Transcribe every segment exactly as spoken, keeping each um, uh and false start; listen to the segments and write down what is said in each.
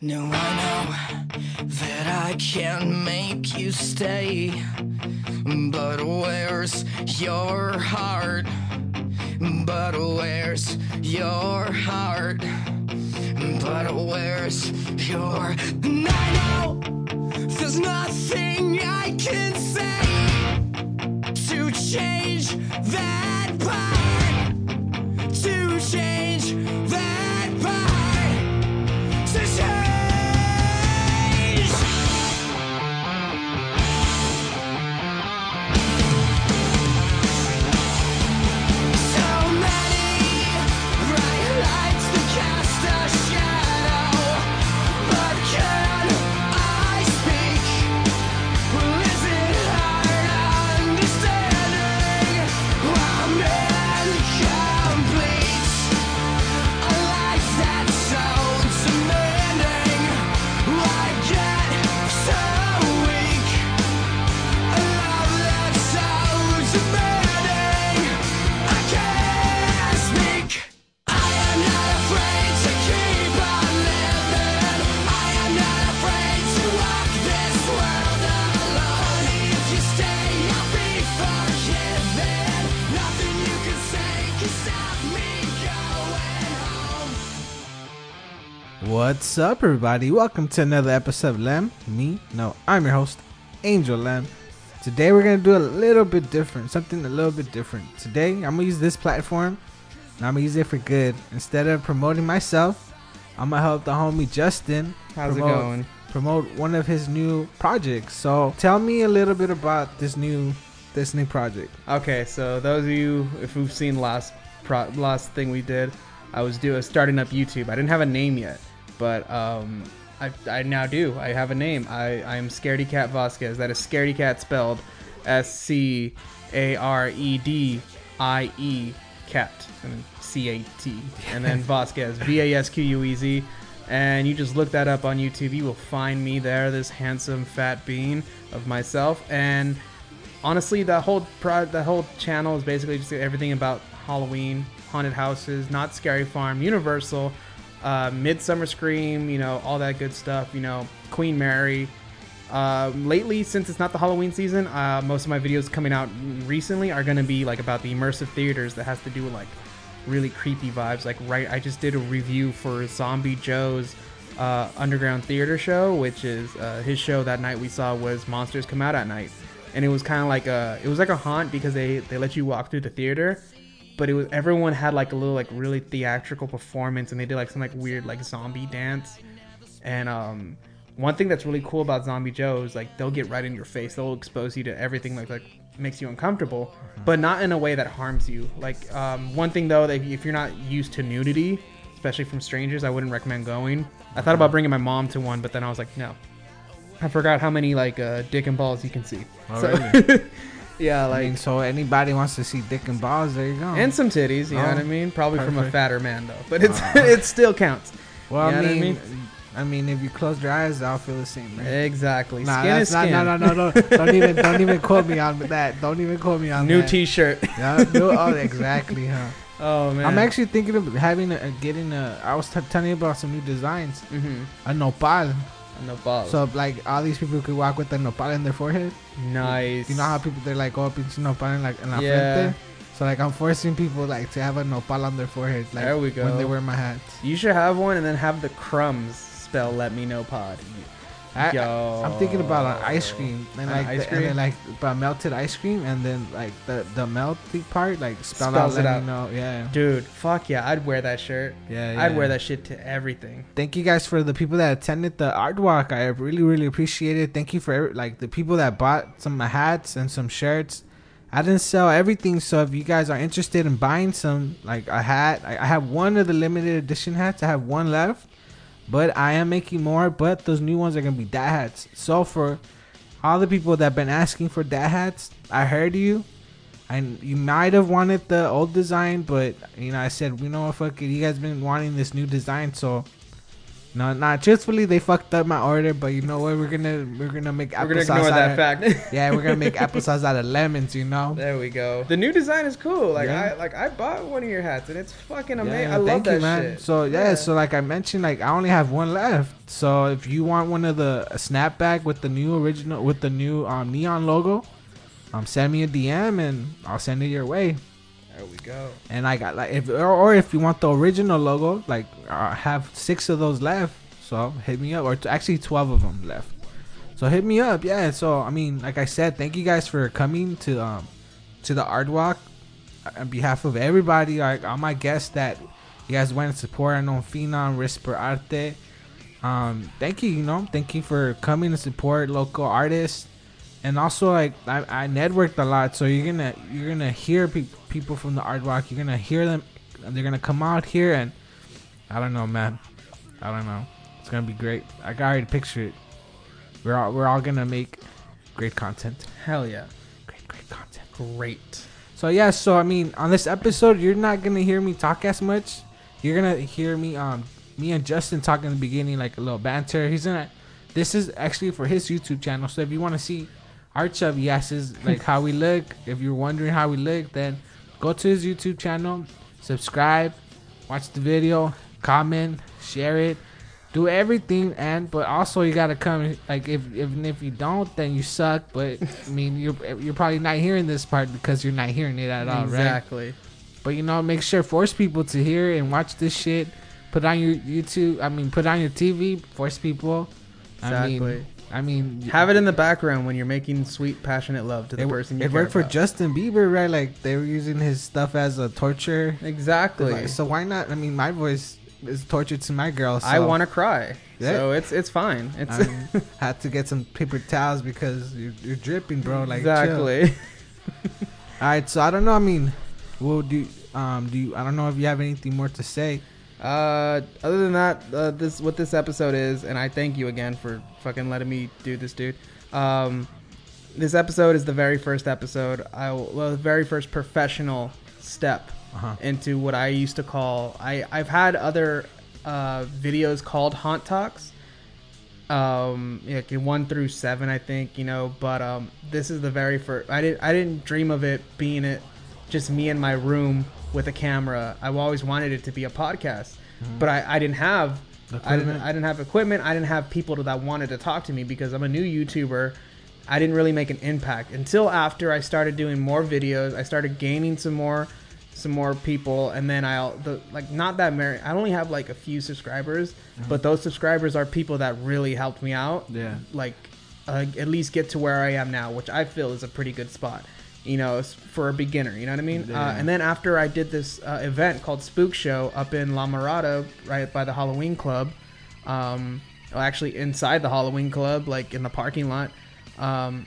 No, I know that I can't make you stay, but where's your heart? But where's your heart? But where's your... And I know there's nothing I can say to change that part, to change that part, to change. What's up, everybody? Welcome to another episode of Lem, me, no, I'm your host, Angel Lem. Today we're going to do a little bit different, something a little bit different. Today I'm going to use this platform, and I'm going to use it for good. Instead of promoting myself, I'm going to help the homie Justin How's promote, it going? promote one of his new projects. So tell me a little bit about this new this new project. Okay, so those of you, if you've seen last, pro, last thing we did, I was doing starting up YouTube. I didn't have a name yet. But um, I, I now do. I have a name. I, I am Scaredy Cat Vasquez. That is Scaredy Cat spelled S C A R E D I E cat. I mean, C A T. And then Vasquez, V A S Q U E Z. And you just look that up on YouTube. You will find me there, this handsome fat bean of myself. And honestly, the whole, pro- the whole channel is basically just everything about Halloween, haunted houses, Knott's Scary Farm, Universal, Uh, Midsummer Scream, you know, all that good stuff, you know, Queen Mary. Uh, lately, since it's not the Halloween season, uh, most of my videos coming out recently are going to be like about the immersive theaters that has to do with like really creepy vibes. Like, right, I just did a review for Zombie Joe's uh, underground theater show, which is uh, his show that night we saw was Monsters Come Out at Night. And it was kind of like a, it was like a haunt because they, they let you walk through the theater. But it was everyone had like a little like really theatrical performance, and they did like some like weird like zombie dance. And um, one thing that's really cool about Zombie Joe is like they'll get right in your face. They'll expose you to everything like like makes you uncomfortable, but not in a way that harms you. Like um, one thing though, that if you're not used to nudity, especially from strangers, I wouldn't recommend going. I thought about bringing my mom to one, but then I was like, no. I forgot how many like uh, dick and balls you can see. Oh, so, really? Yeah, like I mean, so anybody wants to see dick and balls, there you go. And some titties, you oh, know what I mean? Probably perfect. From a fatter man though. But it's uh, it still counts. Well, you know I mean, I mean I mean if you close your eyes, I'll feel the same, right? Exactly. Nah, skin is skin. Not, no, no, no, no. don't even don't even quote me on that. Don't even quote me on new that. New t-shirt. Yeah, new, oh, exactly, huh? Oh man. I'm actually thinking of having a getting a I was t- telling you about some new designs. Mhm. A nopal. Nopal. So like all these people could walk with a nopal in their forehead. Nice. You know how people they're like, oh, pinche nopal in like in la yeah. frente. So like I'm forcing people like to have a nopal on their forehead. Like, there we go. When they wear my hats. You should have one and then have the crumbs spell "Let Me Know" pod. I, Yo. I'm thinking about an ice cream and like an ice the, cream? And then like but melted ice cream and then like the the melting part like spell out let me know. Yeah, dude, fuck yeah, I'd wear that shirt. Yeah, yeah, I'd wear that shit to everything. Thank you guys for the people that attended the art walk. I really really appreciate it. Thank you for like the people that bought some hats and some shirts. I didn't sell everything, so if you guys are interested in buying some like a hat, I, I have one of the limited edition hats. I have one left. But I am making more, but those new ones are going to be dad hats. So for all the people that have been asking for dad hats, I heard you. And you might have wanted the old design, but, you know, I said, you know what, fuck it. You guys been wanting this new design, so No, nah. Truthfully, they fucked up my order, but you know what? We're gonna we're gonna make we're applesauce. We're gonna ignore out that of, fact. Yeah, we're gonna make applesauce out of lemons. You know. There we go. The new design is cool. Like yeah. I like I bought one of your hats, and it's fucking amazing. Yeah, I love that you, man. Shit. So yeah, yeah, so like I mentioned, like I only have one left. So if you want one of the a snapback with the new original with the new um, neon logo, um, send me a D M and I'll send it your way. There we go. And I got like if or, or if you want the original logo, like I uh, have six of those left, so hit me up. Or t- actually twelve of them left, so hit me up. Yeah. So I mean, like I said, thank you guys for coming to um to the Art Walk on behalf of everybody. Like all my guests that you guys went and support. I know Fina, Risper Arte. Um, thank you. You know, thank you for coming to support local artists. And also, like I, I networked a lot, so you're gonna you're gonna hear pe- people from the Art Walk. You're gonna hear them. They're gonna come out here, and I don't know, man. I don't know. It's gonna be great. I can already picture it. We're all we're all gonna make great content. Hell yeah, great great content. Great. So yeah, so I mean, on this episode, you're not gonna hear me talk as much. You're gonna hear me um me and Justin talk in the beginning, like a little banter. He's gonna. This is actually for his YouTube channel. So if you want to see our chubby asses, like how we look, if you're wondering how we look, then go to his YouTube channel, subscribe, watch the video, comment, share it, do everything. And but also you gotta come, like if even if, if you don't, then you suck. But I mean, you're you're probably not hearing this part because you're not hearing it at all, exactly. Right? Exactly. But you know, make sure force people to hear and watch this shit. Put on your YouTube, I mean, put on your T V, force people. Exactly. I mean, I mean, have it in the background when you're making sweet, passionate love to the it, person you care about. It worked for Justin Bieber, right? Like, they were using his stuff as a torture. Exactly. Device. So why not? I mean, my voice is torture to my girl. So I want to cry. Yeah. So it's it's fine. It's I mean, had to get some paper towels because you're, you're dripping, bro. Like, exactly. All right. So I don't know. I mean, well, do um do you, I don't know if you have anything more to say. Uh, other than that, uh, this what this episode is, and I thank you again for fucking letting me do this, dude. Um, this episode is the very first episode. I well, the very first professional step uh-huh. into what I used to call. I I've had other uh videos called Haunt Talks, um, like one through seven, I think, you know. But um, this is the very first. I didn't I didn't dream of it being it, just me in my room with a camera. I've always wanted it to be a podcast, mm-hmm. but I, I didn't have I didn't, I didn't have equipment. I didn't have people to, that wanted to talk to me because I'm a new YouTuber. I didn't really make an impact until after I started doing more videos. I started gaining some more some more people, and then I'll the, like not that many. I only have like a few subscribers, mm-hmm. but those subscribers are people that really helped me out. Yeah, like uh, at least get to where I am now, which I feel is a pretty good spot. You know, for a beginner, you know what I mean? Yeah. Uh, and then after I did this uh, event called Spook Show up in La Mirada, right by the Halloween Club, um, well, actually inside the Halloween Club, like in the parking lot, um,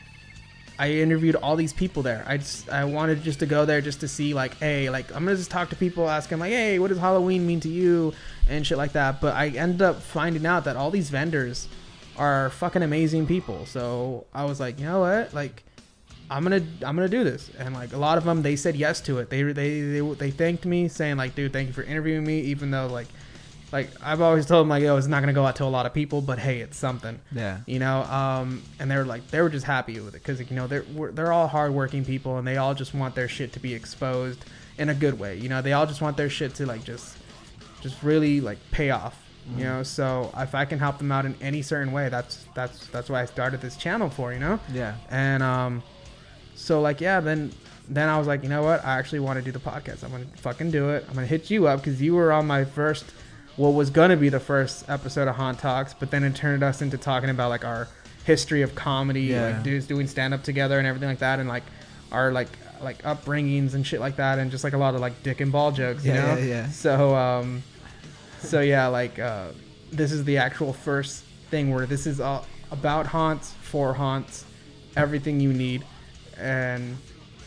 I interviewed all these people there. I just, I wanted just to go there just to see like, hey, like I'm going to just talk to people, ask them like, hey, what does Halloween mean to you? And shit like that. But I ended up finding out that all these vendors are fucking amazing people. So I was like, you know what? Like, I'm gonna I'm gonna do this, and like a lot of them, they said yes to it. They they they they thanked me, saying like, dude, thank you for interviewing me, even though like, like I've always told them like, yo, it's not gonna go out to a lot of people, but hey, it's something. Yeah. You know, um, and they were like, they were just happy with it because you know they're we're, they're all hardworking people, and they all just want their shit to be exposed in a good way. You know, they all just want their shit to like just just really like pay off. Mm-hmm. You know, so if I can help them out in any certain way, that's that's that's why I started this channel for. You know. Yeah. And um. So, like, yeah, then then I was like, you know what? I actually want to do the podcast. I'm going to fucking do it. I'm going to hit you up because you were on my first, what was going to be the first episode of Haunt Talks, but then it turned us into talking about, like, our history of comedy, yeah. like, dudes doing stand-up together and everything like that, and, like, our, like, like upbringings and shit like that, and just, like, a lot of, like, dick and ball jokes, you yeah, know? Yeah, yeah. So, um, so yeah, like, uh, this is the actual first thing where this is all about haunts, for haunts, everything you need. And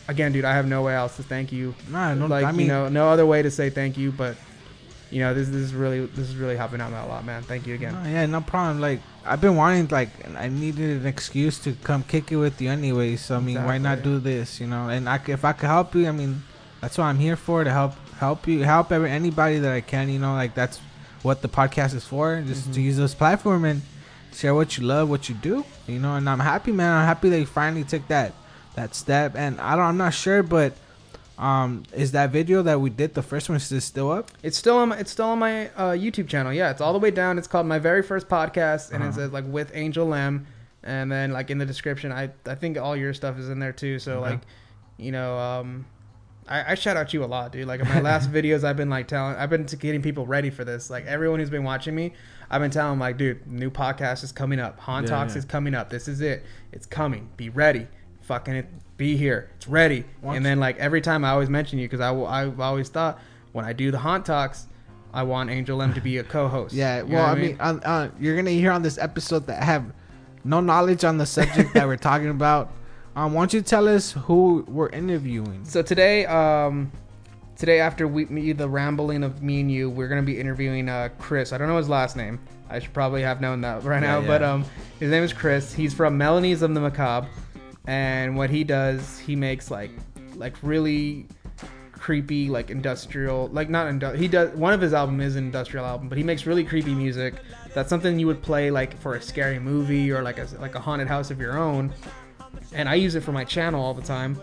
again, dude, I have no way else to thank you. Nah, no, like I mean, you know, no other way to say thank you. But you know, this, this is really, this is really helping out a lot, man. Thank you again. No, yeah, no problem. Like I've been wanting, like I needed an excuse to come kick it with you, anyway. So I mean, exactly. Why not do this? You know, and I, if I could help you, I mean, that's what I'm here for, to help, help you, help every, anybody that I can. You know, like that's what the podcast is for, just mm-hmm. to use this platform and share what you love, what you do, you know. And I'm happy, man. I'm happy they finally took that that step. And I don't, I'm not sure, but um, is that video that we did, the first one, is this still up? It's still on. My, it's still on my uh, YouTube channel. Yeah, it's all the way down. It's called My Very First Podcast, and uh-huh. it says like with Angel Lem, and then like in the description, I I think all your stuff is in there too. So uh-huh. like, you know, um, I, I shout out you a lot, dude. Like in my last videos, I've been like telling, I've been getting people ready for this. Like everyone who's been watching me, I've been telling them like, dude, new podcast is coming up. Haunt yeah, Talks yeah. is coming up. This is it. It's coming. Be ready. Fucking it. Be here. It's ready. Once. And then like every time I always mention you because I, I always thought when I do the Haunt Talks, I want Angel Lem to be a co-host. Yeah. You well, I mean, mean? Uh, uh, you're going to hear on this episode that I have no knowledge on the subject that we're talking about. Um, why don't you tell us who we're interviewing? So today, um, today after we me, the rambling of me and you, we're going to be interviewing uh, Chris. I don't know his last name. I should probably have known that right yeah, now. Yeah. But um, his name is Chris. He's from Melodies of the Macabre. And what he does, he makes like like really creepy, like industrial, like not industrial. He does, one of his album is an industrial album, but he makes really creepy music. That's something you would play like for a scary movie or like a, like a haunted house of your own. And I use it for my channel all the time.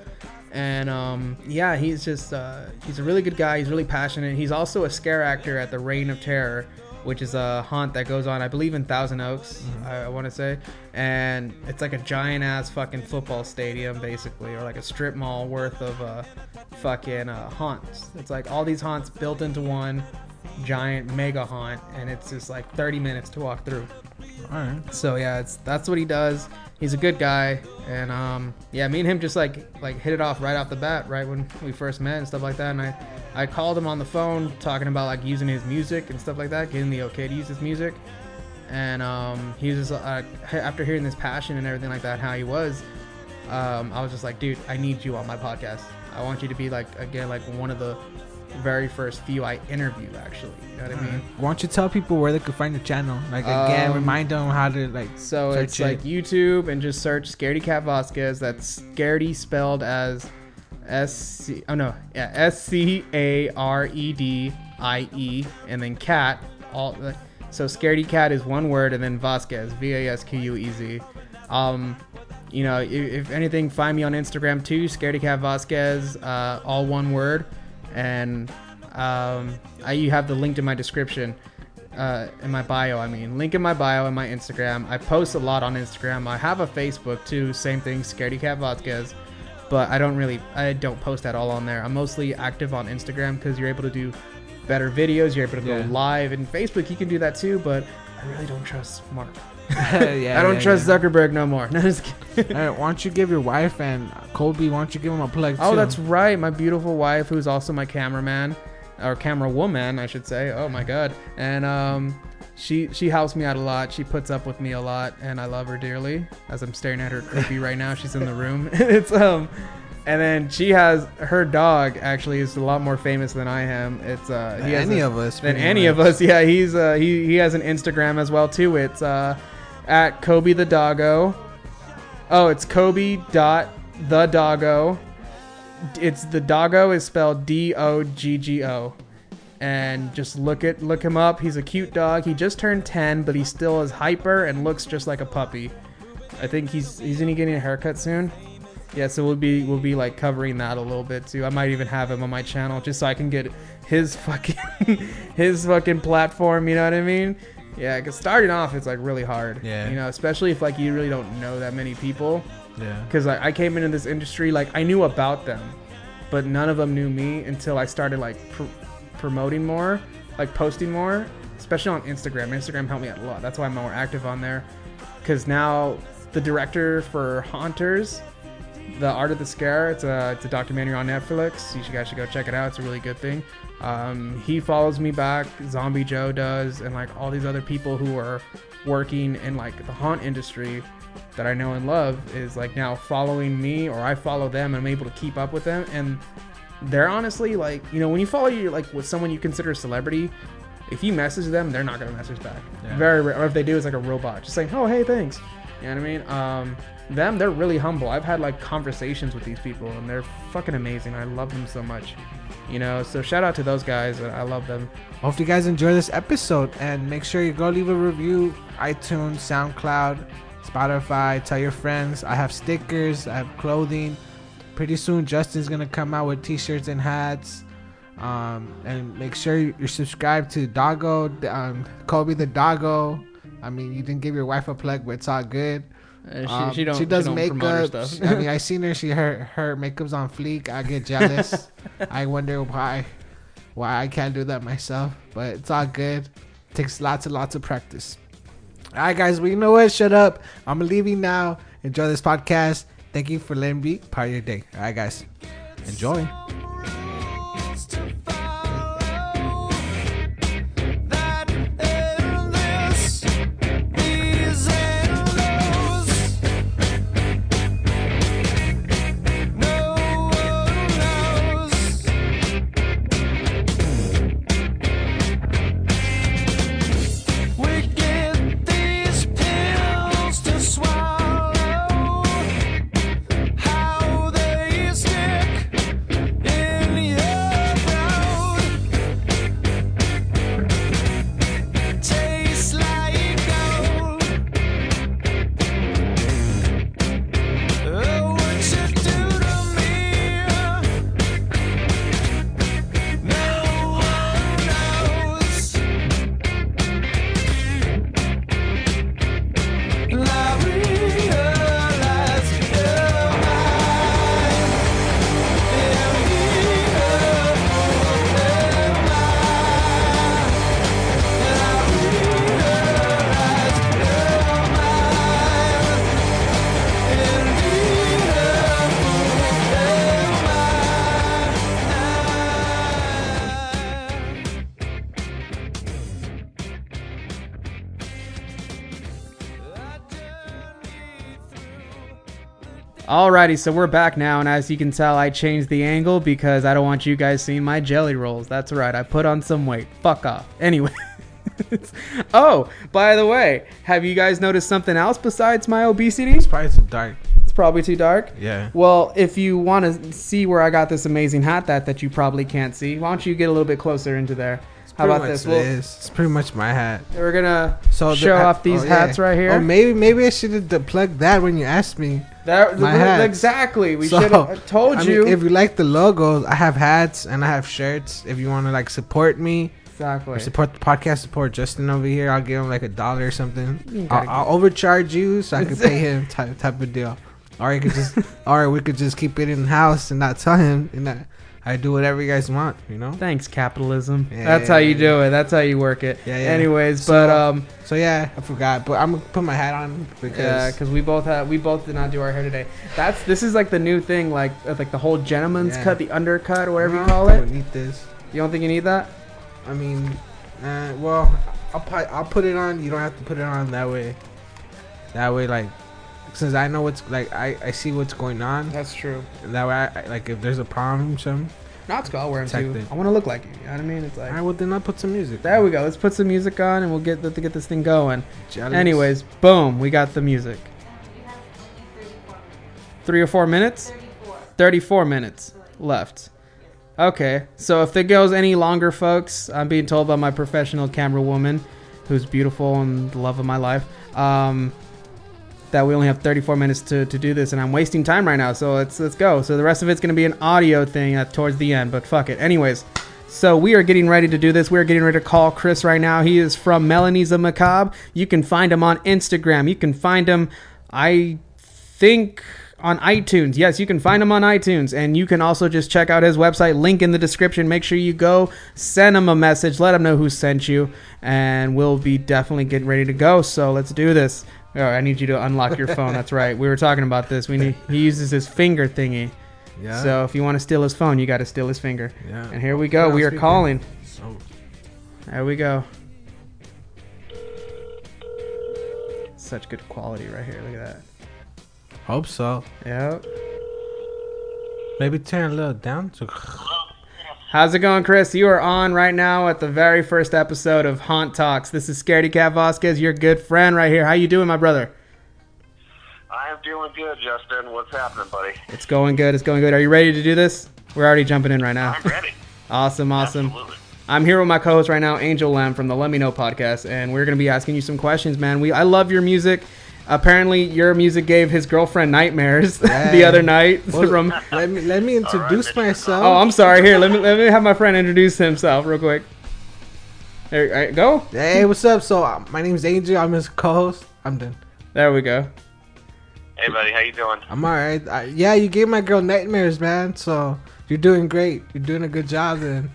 And um, yeah, he's just, uh, he's a really good guy. He's really passionate. He's also a scare actor at the Reign of Terror, which is a haunt that goes on, I believe, in Thousand Oaks, mm-hmm. I, I want to say. And it's like a giant ass fucking football stadium, basically, or like a strip mall worth of uh, fucking uh, haunts. It's like all these haunts built into one giant mega haunt. And it's just like thirty minutes to walk through. All right. So yeah, it's that's what he does. He's a good guy, and um, yeah, me and him just like like hit it off right off the bat, right when we first met and stuff like that. And I, I called him on the phone talking about like using his music and stuff like that, getting the okay to use his music. And um, he was just uh, after hearing this passion and everything like that, how he was, um, I was just like, dude, I need you on my podcast. I want you to be like again like one of the very first few I interview, actually. You know what I mean? Why don't you tell people where they could find the channel? Like again, um, remind them how to like. So search it's it. Like YouTube, and just search Scaredy Cat Vasquez. That's Scaredy spelled as S C. Oh no, yeah, S C A R E D I E, and then cat. All so Scaredy Cat is one word, and then Vasquez, V A S Q U E Z. Um, you know, if, if anything, find me on Instagram too, Scaredy Cat Vasquez, uh, all one word. And um, I you have the link in my description, uh, in my bio. I mean, link in my bio and my Instagram. I post a lot on Instagram. I have a Facebook too. Same thing, Scaredy Cat Vasquez. But I don't really, I don't post at all on there. I'm mostly active on Instagram because you're able to do better videos. You're able to go yeah. live, and Facebook you can do that too. But I really don't trust Mark. yeah, I don't yeah, trust yeah. Zuckerberg no more. No, just kidding. All right, why don't you give your wife and Colby, why don't you give him a plug too? Oh, that's right. My beautiful wife, who's also my cameraman, or camera woman, I should say. Oh my God. And um, she she helps me out a lot. She puts up with me a lot, and I love her dearly. As I'm staring at her creepy right now, she's in the room. It's um, and then she has her dog. Actually, is a lot more famous than I am. It's uh, he has any a, of us than any much. of us. Yeah, he's uh, he he has an Instagram as well too. It's uh. At Kobe the doggo. Oh, it's Kobe dot the doggo. It's the doggo is spelled D O G G O, and just look at look him up. He's a cute dog. He just turned ten, but he still is hyper and looks just like a puppy. I think he's he's gonna get a haircut soon. Yeah, so we'll be we'll be like covering that a little bit too. I might even have him on my channel just so I can get his fucking his fucking platform. You know what I mean? Yeah, because starting off, it's, like, really hard. Yeah. You know, especially if, like, you really don't know that many people. Yeah. Because like, I came into this industry, like, I knew about them, but none of them knew me until I started, like, pr- promoting more, like, posting more, especially on Instagram. Instagram helped me out a lot. That's why I'm more active on there. Because now the director for Haunters, The Art of the Scare, it's a, it's a documentary on Netflix. You guys should go check it out. It's a really good thing. Um, he follows me back, Zombie Joe does, and like all these other people who are working in like the haunt industry that I know and love is like now following me, or I follow them, and I'm able to keep up with them. And they're honestly like, you know, when you follow you like with someone you consider a celebrity, if you message them, they're not gonna message back. Yeah. Very rare. Or if they do, it's like a robot just saying, oh hey, thanks. You know what I mean? Um, them, they're really humble. I've had like conversations with these people, and they're fucking amazing. I love them so much. you know, so shout out to those guys. I love them. Hope you guys enjoy this episode, and make sure you go leave a review, iTunes, SoundCloud, Spotify. Tell your friends. I have stickers, I have clothing. Pretty soon Justin's gonna come out with t-shirts and hats. Um, and make sure you're subscribed to Doggo, um, Kobe the Doggo. I mean, you didn't give your wife a plug, but it's all good. Uh, she, she, don't, she does she don't makeup. Stuff. I mean, I seen her. She her her makeup's on fleek. I get jealous. I wonder why why I can't do that myself. But it's all good. It takes lots and lots of practice. All right, guys. Well, you know what? Shut up. I'm leaving now. Enjoy this podcast. Thank you for letting me part of your day. All right, guys. Enjoy. Alrighty, so we're back now, and as you can tell, I changed the angle because I don't want you guys seeing my jelly rolls. That's right, I put on some weight. Fuck off. Anyway. Oh, by the way, have you guys noticed something else besides my obesity? It's probably too dark. It's probably too dark? Yeah. Well, if you want to see where I got this amazing hat that, that you probably can't see, why don't you get a little bit closer into there? How about this? Well, it's pretty much my hat. We're going to so show the, off these oh, hats yeah. right here. Or maybe maybe I should have plugged that when you asked me. That, my hats. Exactly. We so, should have told I you. Mean, if you like the logos, I have hats and I have shirts. If you want to like support me. Exactly. Or support the podcast, support Justin over here. I'll give him like a dollar or something. I'll, I'll overcharge you so I can pay him type, type of deal. Or, you could just, or we could just keep it in the house and not tell him and not. I do whatever you guys want, you know? Thanks, capitalism. Yeah, That's yeah, how you yeah, do yeah. it. That's how you work it. Yeah, yeah. Anyways, so, but... um, So, yeah, I forgot. But I'm going to put my hat on because... Yeah, because we both have, we both did not do our hair today. That's This is like the new thing, like like the whole gentleman's yeah. cut, the undercut, or whatever mm-hmm. you call it. I don't need this. You don't think you need that? I mean, uh, well, I'll, I'll put it on. You don't have to put it on that way. That way, like... Since I know what's like, I, I see what's going on. That's true. And that way, I, I, like if there's a problem, some. Knott's got wearing too. I want to look like you. You know what I mean? It's like. All right, well then I'll put some music. There on. we go. Let's put some music on, and we'll get to get this thing going. Jealous. Anyways, boom, we got the music. You have thirty-four. Three or four minutes. Thirty-four. Thirty-four minutes left. Okay, so if it goes any longer, folks, I'm being told by my professional camera woman, who's beautiful and the love of my life. Um. That we only have thirty-four minutes to, to do this, and I'm wasting time right now, so let's let's go. So the rest of it's going to be an audio thing at, towards the end, but fuck it. Anyways, so we are getting ready to do this. We are getting ready to call Chris right now. He is from Melodies of the Macabre. You can find him on Instagram. You can find him, I think, on iTunes. Yes, you can find him on iTunes, and you can also just check out his website. Link in the description. Make sure you go send him a message. Let him know who sent you, and we'll be definitely getting ready to go, so let's do this. Oh, I need you to unlock your phone. That's right. We were talking about this. We need, he uses his finger thingy. Yeah. So if you want to steal his phone, you got to steal his finger. Yeah. And here we go. Yeah, we are speaking. calling. Oh. There we go. Such good quality right here. Look at that. Hope so. Yep. Maybe turn a little down. To... How's it going, Chris? You are on right now at the very first episode of Haunt Talks. This is Scaredy Cat Vasquez, your good friend right here. How you doing, my brother? I am doing good, Justin. What's happening, buddy? It's going good. It's going good. Are you ready to do this? We're already jumping in right now. I'm ready. Awesome, awesome. Absolutely. I'm here with my co-host right now, Angel Lem from the Let Me Know podcast, and we're going to be asking you some questions, man. We I love your music. Apparently, your music gave his girlfriend nightmares hey. the other night. Well, from let me let me introduce right, myself. Oh, I'm sorry. Here, let me let me have my friend introduce himself real quick. There, all right, go. Hey, what's up? So, uh, my name's Angel. I'm his co-host. I'm done. There we go. Hey, buddy, how you doing? I'm all right. Uh, yeah, you gave my girl nightmares, man. So you're doing great. You're doing a good job, then.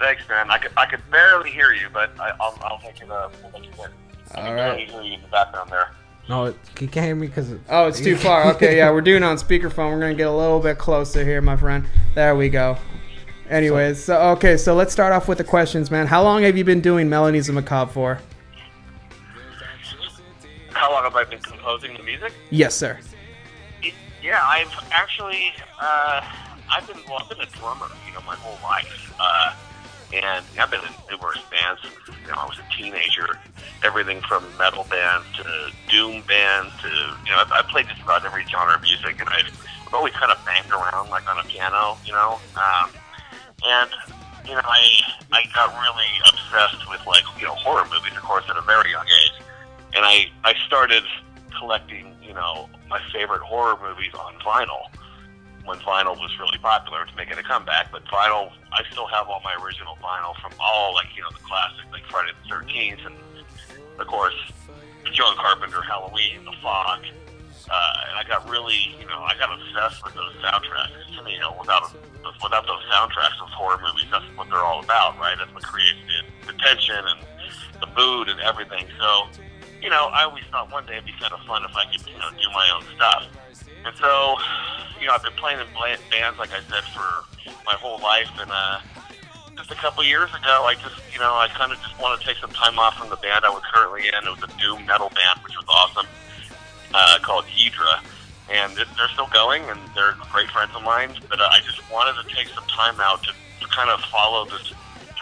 Thanks, man. I could I could barely hear you, but I, I'll I'll take it. Uh, we'll take it in. All right. In the background there. No, it, you can't hear me because it's... Oh, it's too far. Okay, yeah, we're doing it on speakerphone. We're going to get a little bit closer here, my friend. There we go. Anyways, so okay, so let's start off with the questions, man. How long have you been doing Melodies of the Macabre for? How long have I been composing the music? Yes, sir. It, yeah, I've actually... Uh, I've, been, well, I've been a drummer, you know, my whole life. Uh... And I've been in numerous bands since, you know, I was a teenager. Everything from metal bands to doom bands to, you know, I, I played just about every genre of music, and I've always kind of banged around like on a piano, you know. Um, and, you know, I I got really obsessed with, like, you know, horror movies, of course, at a very young age. And I, I started collecting, you know, my favorite horror movies on vinyl. When vinyl was really popular, it's making a comeback, but vinyl, I still have all my original vinyl from all, like, you know, the classic, like Friday the thirteenth, and, of course, John Carpenter, Halloween, The Fog, uh, and I got really, you know, I got obsessed with those soundtracks. To me, you know, without, without those soundtracks, those horror movies, that's what they're all about, right? That's what creates the, the tension and the mood and everything, so, you know, I always thought one day it'd be kind of fun if I could, you know, do my own stuff. And so, you know, I've been playing in bands, like I said, for my whole life, and uh, just a couple years ago, I just, you know, I kind of just wanted to take some time off from the band I was currently in. It was a doom metal band, which was awesome, uh, called Yidhra, and it, they're still going, and they're great friends of mine, but uh, I just wanted to take some time out to, to kind of follow this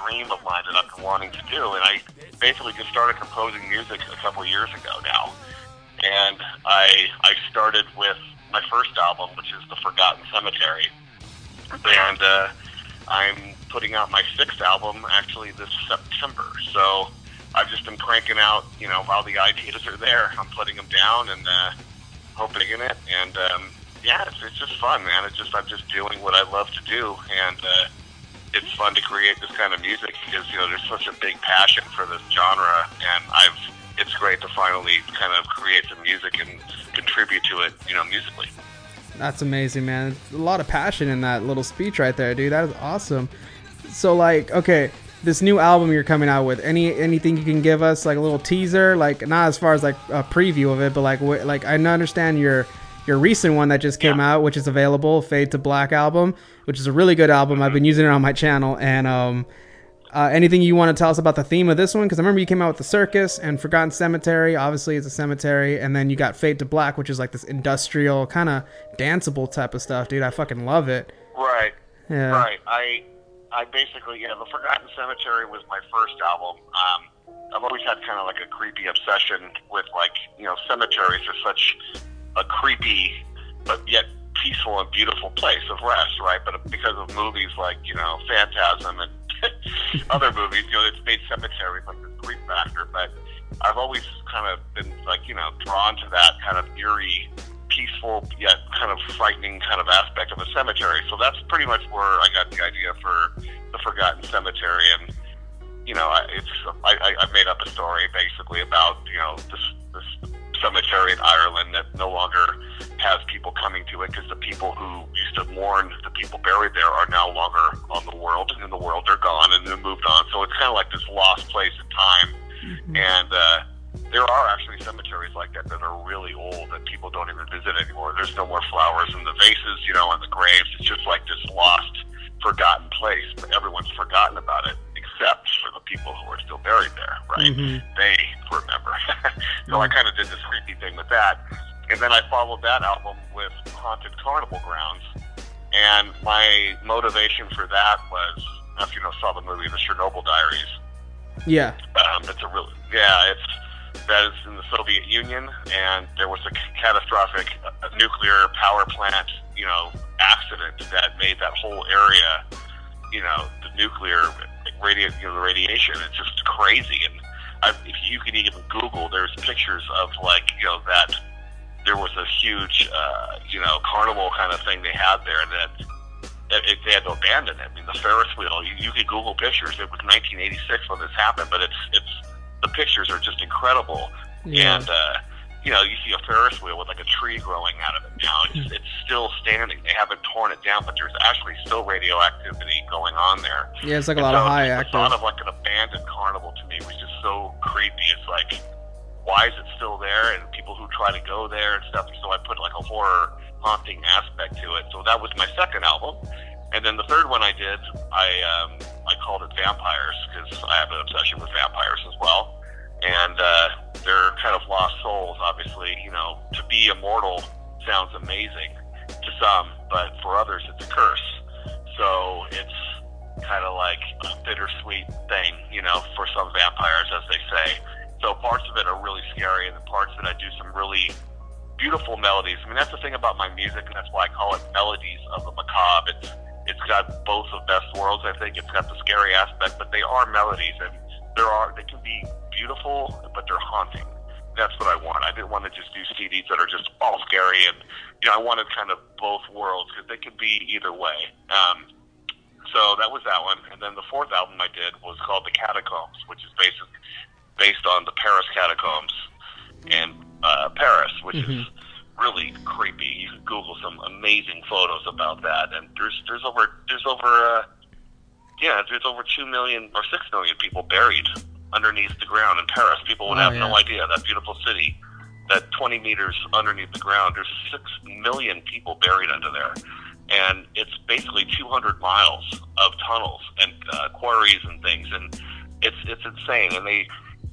dream of mine that I've been wanting to do, and I basically just started composing music a couple years ago now, and I I started with my first album, which is The Forgotten Cemetery, and uh, I'm putting out my sixth album actually this September. So I've just been cranking out, you know, while the ideas are there, I'm putting them down and uh, hoping in it. And um, yeah, it's, it's just fun, man. It's just I'm just doing what I love to do, and uh, it's fun to create this kind of music because, you know, there's such a big passion for this genre, and I've. It's great to finally kind of create some music and contribute to it, you know, musically. That's amazing, man. A lot of passion in that little speech right there, dude. That is awesome. So, like, okay, this new album you're coming out with, any anything you can give us, like a little teaser, like not as far as like a preview of it, but like wh- like I understand your your recent one that just came yeah. out, which is available, Fade to Black album, which is a really good album. Mm-hmm. I've been using it on my channel, and um. Uh, anything you want to tell us about the theme of this one? Because I remember you came out with The Circus and Forgotten Cemetery. Obviously, it's a cemetery. And then you got Fade to Black, which is like this industrial, kind of danceable type of stuff, dude. I fucking love it. Right. Yeah. Right. I I basically, yeah, The Forgotten Cemetery was my first album. Um, I've always had kind of like a creepy obsession with, like, you know, cemeteries are such a creepy but yet peaceful and beautiful place of rest, right? But because of movies like, you know, Phantasm and other movies, you know, it's made cemeteries like this creep factor, but I've always kind of been, like, you know, drawn to that kind of eerie, peaceful, yet kind of frightening kind of aspect of a cemetery. So that's pretty much where I got the idea for The Forgotten Cemetery, and, you know, I, it's I, I made up a story basically about, you know, this, this cemetery in Ireland that no longer has people coming to it because the people who used to mourn the people buried there are no longer on the world, and in the world they're gone and they've moved on. So it's kind of like this lost place in time. Mm-hmm. And uh, there are actually cemeteries like that that are really old and people don't even visit anymore. There's no more flowers in the vases, you know, on the graves. It's just like this lost, forgotten place, but everyone's forgotten about it except for the people who are still buried there, right? Mm-hmm. They remember. So mm-hmm. I kind of did this creepy thing with that. And then I followed that album with Haunted Carnival Grounds. And my motivation for that was, if you know, saw the movie The Chernobyl Diaries. Yeah. Um, it's a really, yeah, it's, that is in the Soviet Union, and there was a catastrophic nuclear power plant, you know, accident that made that whole area, you know, the nuclear radio, you know, the radiation. It's just crazy. And I, if you can even Google, there's pictures of, like, you know, that there was a huge, uh, you know, carnival kind of thing they had there, and that it, it, they had to abandon it. I mean, the Ferris wheel, you, you can Google pictures. It was nineteen eighty-six when this happened, but it's, it's, the pictures are just incredible. Yeah. And, uh, you know, you see a Ferris wheel with, like, a tree growing out of it now. It's, it's still standing. They haven't torn it down, but there's actually still radioactivity going on there. Yeah, it's like a lot so of high activity. The thought of, like, an abandoned carnival to me was just so creepy. It's like, why is it still there? And people who try to go there and stuff. So I put, like, a horror haunting aspect to it. So that was my second album. And then the third one I did, I, um, I called it Vampires, because I have an obsession with vampires as well. And uh, they're kind of lost souls, obviously. You know, to be immortal sounds amazing to some, but for others it's a curse. So it's kind of like a bittersweet thing, you know, for some vampires, as they say. So parts of it are really scary, and the parts that I do some really beautiful melodies. I mean, that's the thing about my music, and that's why I call it Melodies of the Macabre. It's, it's got both of best worlds, I think. It's got the scary aspect, but they are melodies, and there are they can be beautiful, but they're haunting. That's what I want. I didn't want to just do C Ds that are just all scary, and, you know, I wanted kind of both worlds, because they could be either way. Um, so that was that one. And then the fourth album I did was called The Catacombs, which is based, based on the Paris Catacombs in uh, Paris, which mm-hmm. is really creepy. You can Google some amazing photos about that, and there's there's over there's over uh, yeah there's over two million or six million people buried underneath the ground in Paris. People would oh, have yeah. no idea. That beautiful city, that twenty meters underneath the ground, there's six million people buried under there. And it's basically two hundred miles of tunnels and uh, quarries and things. And it's it's insane. And they,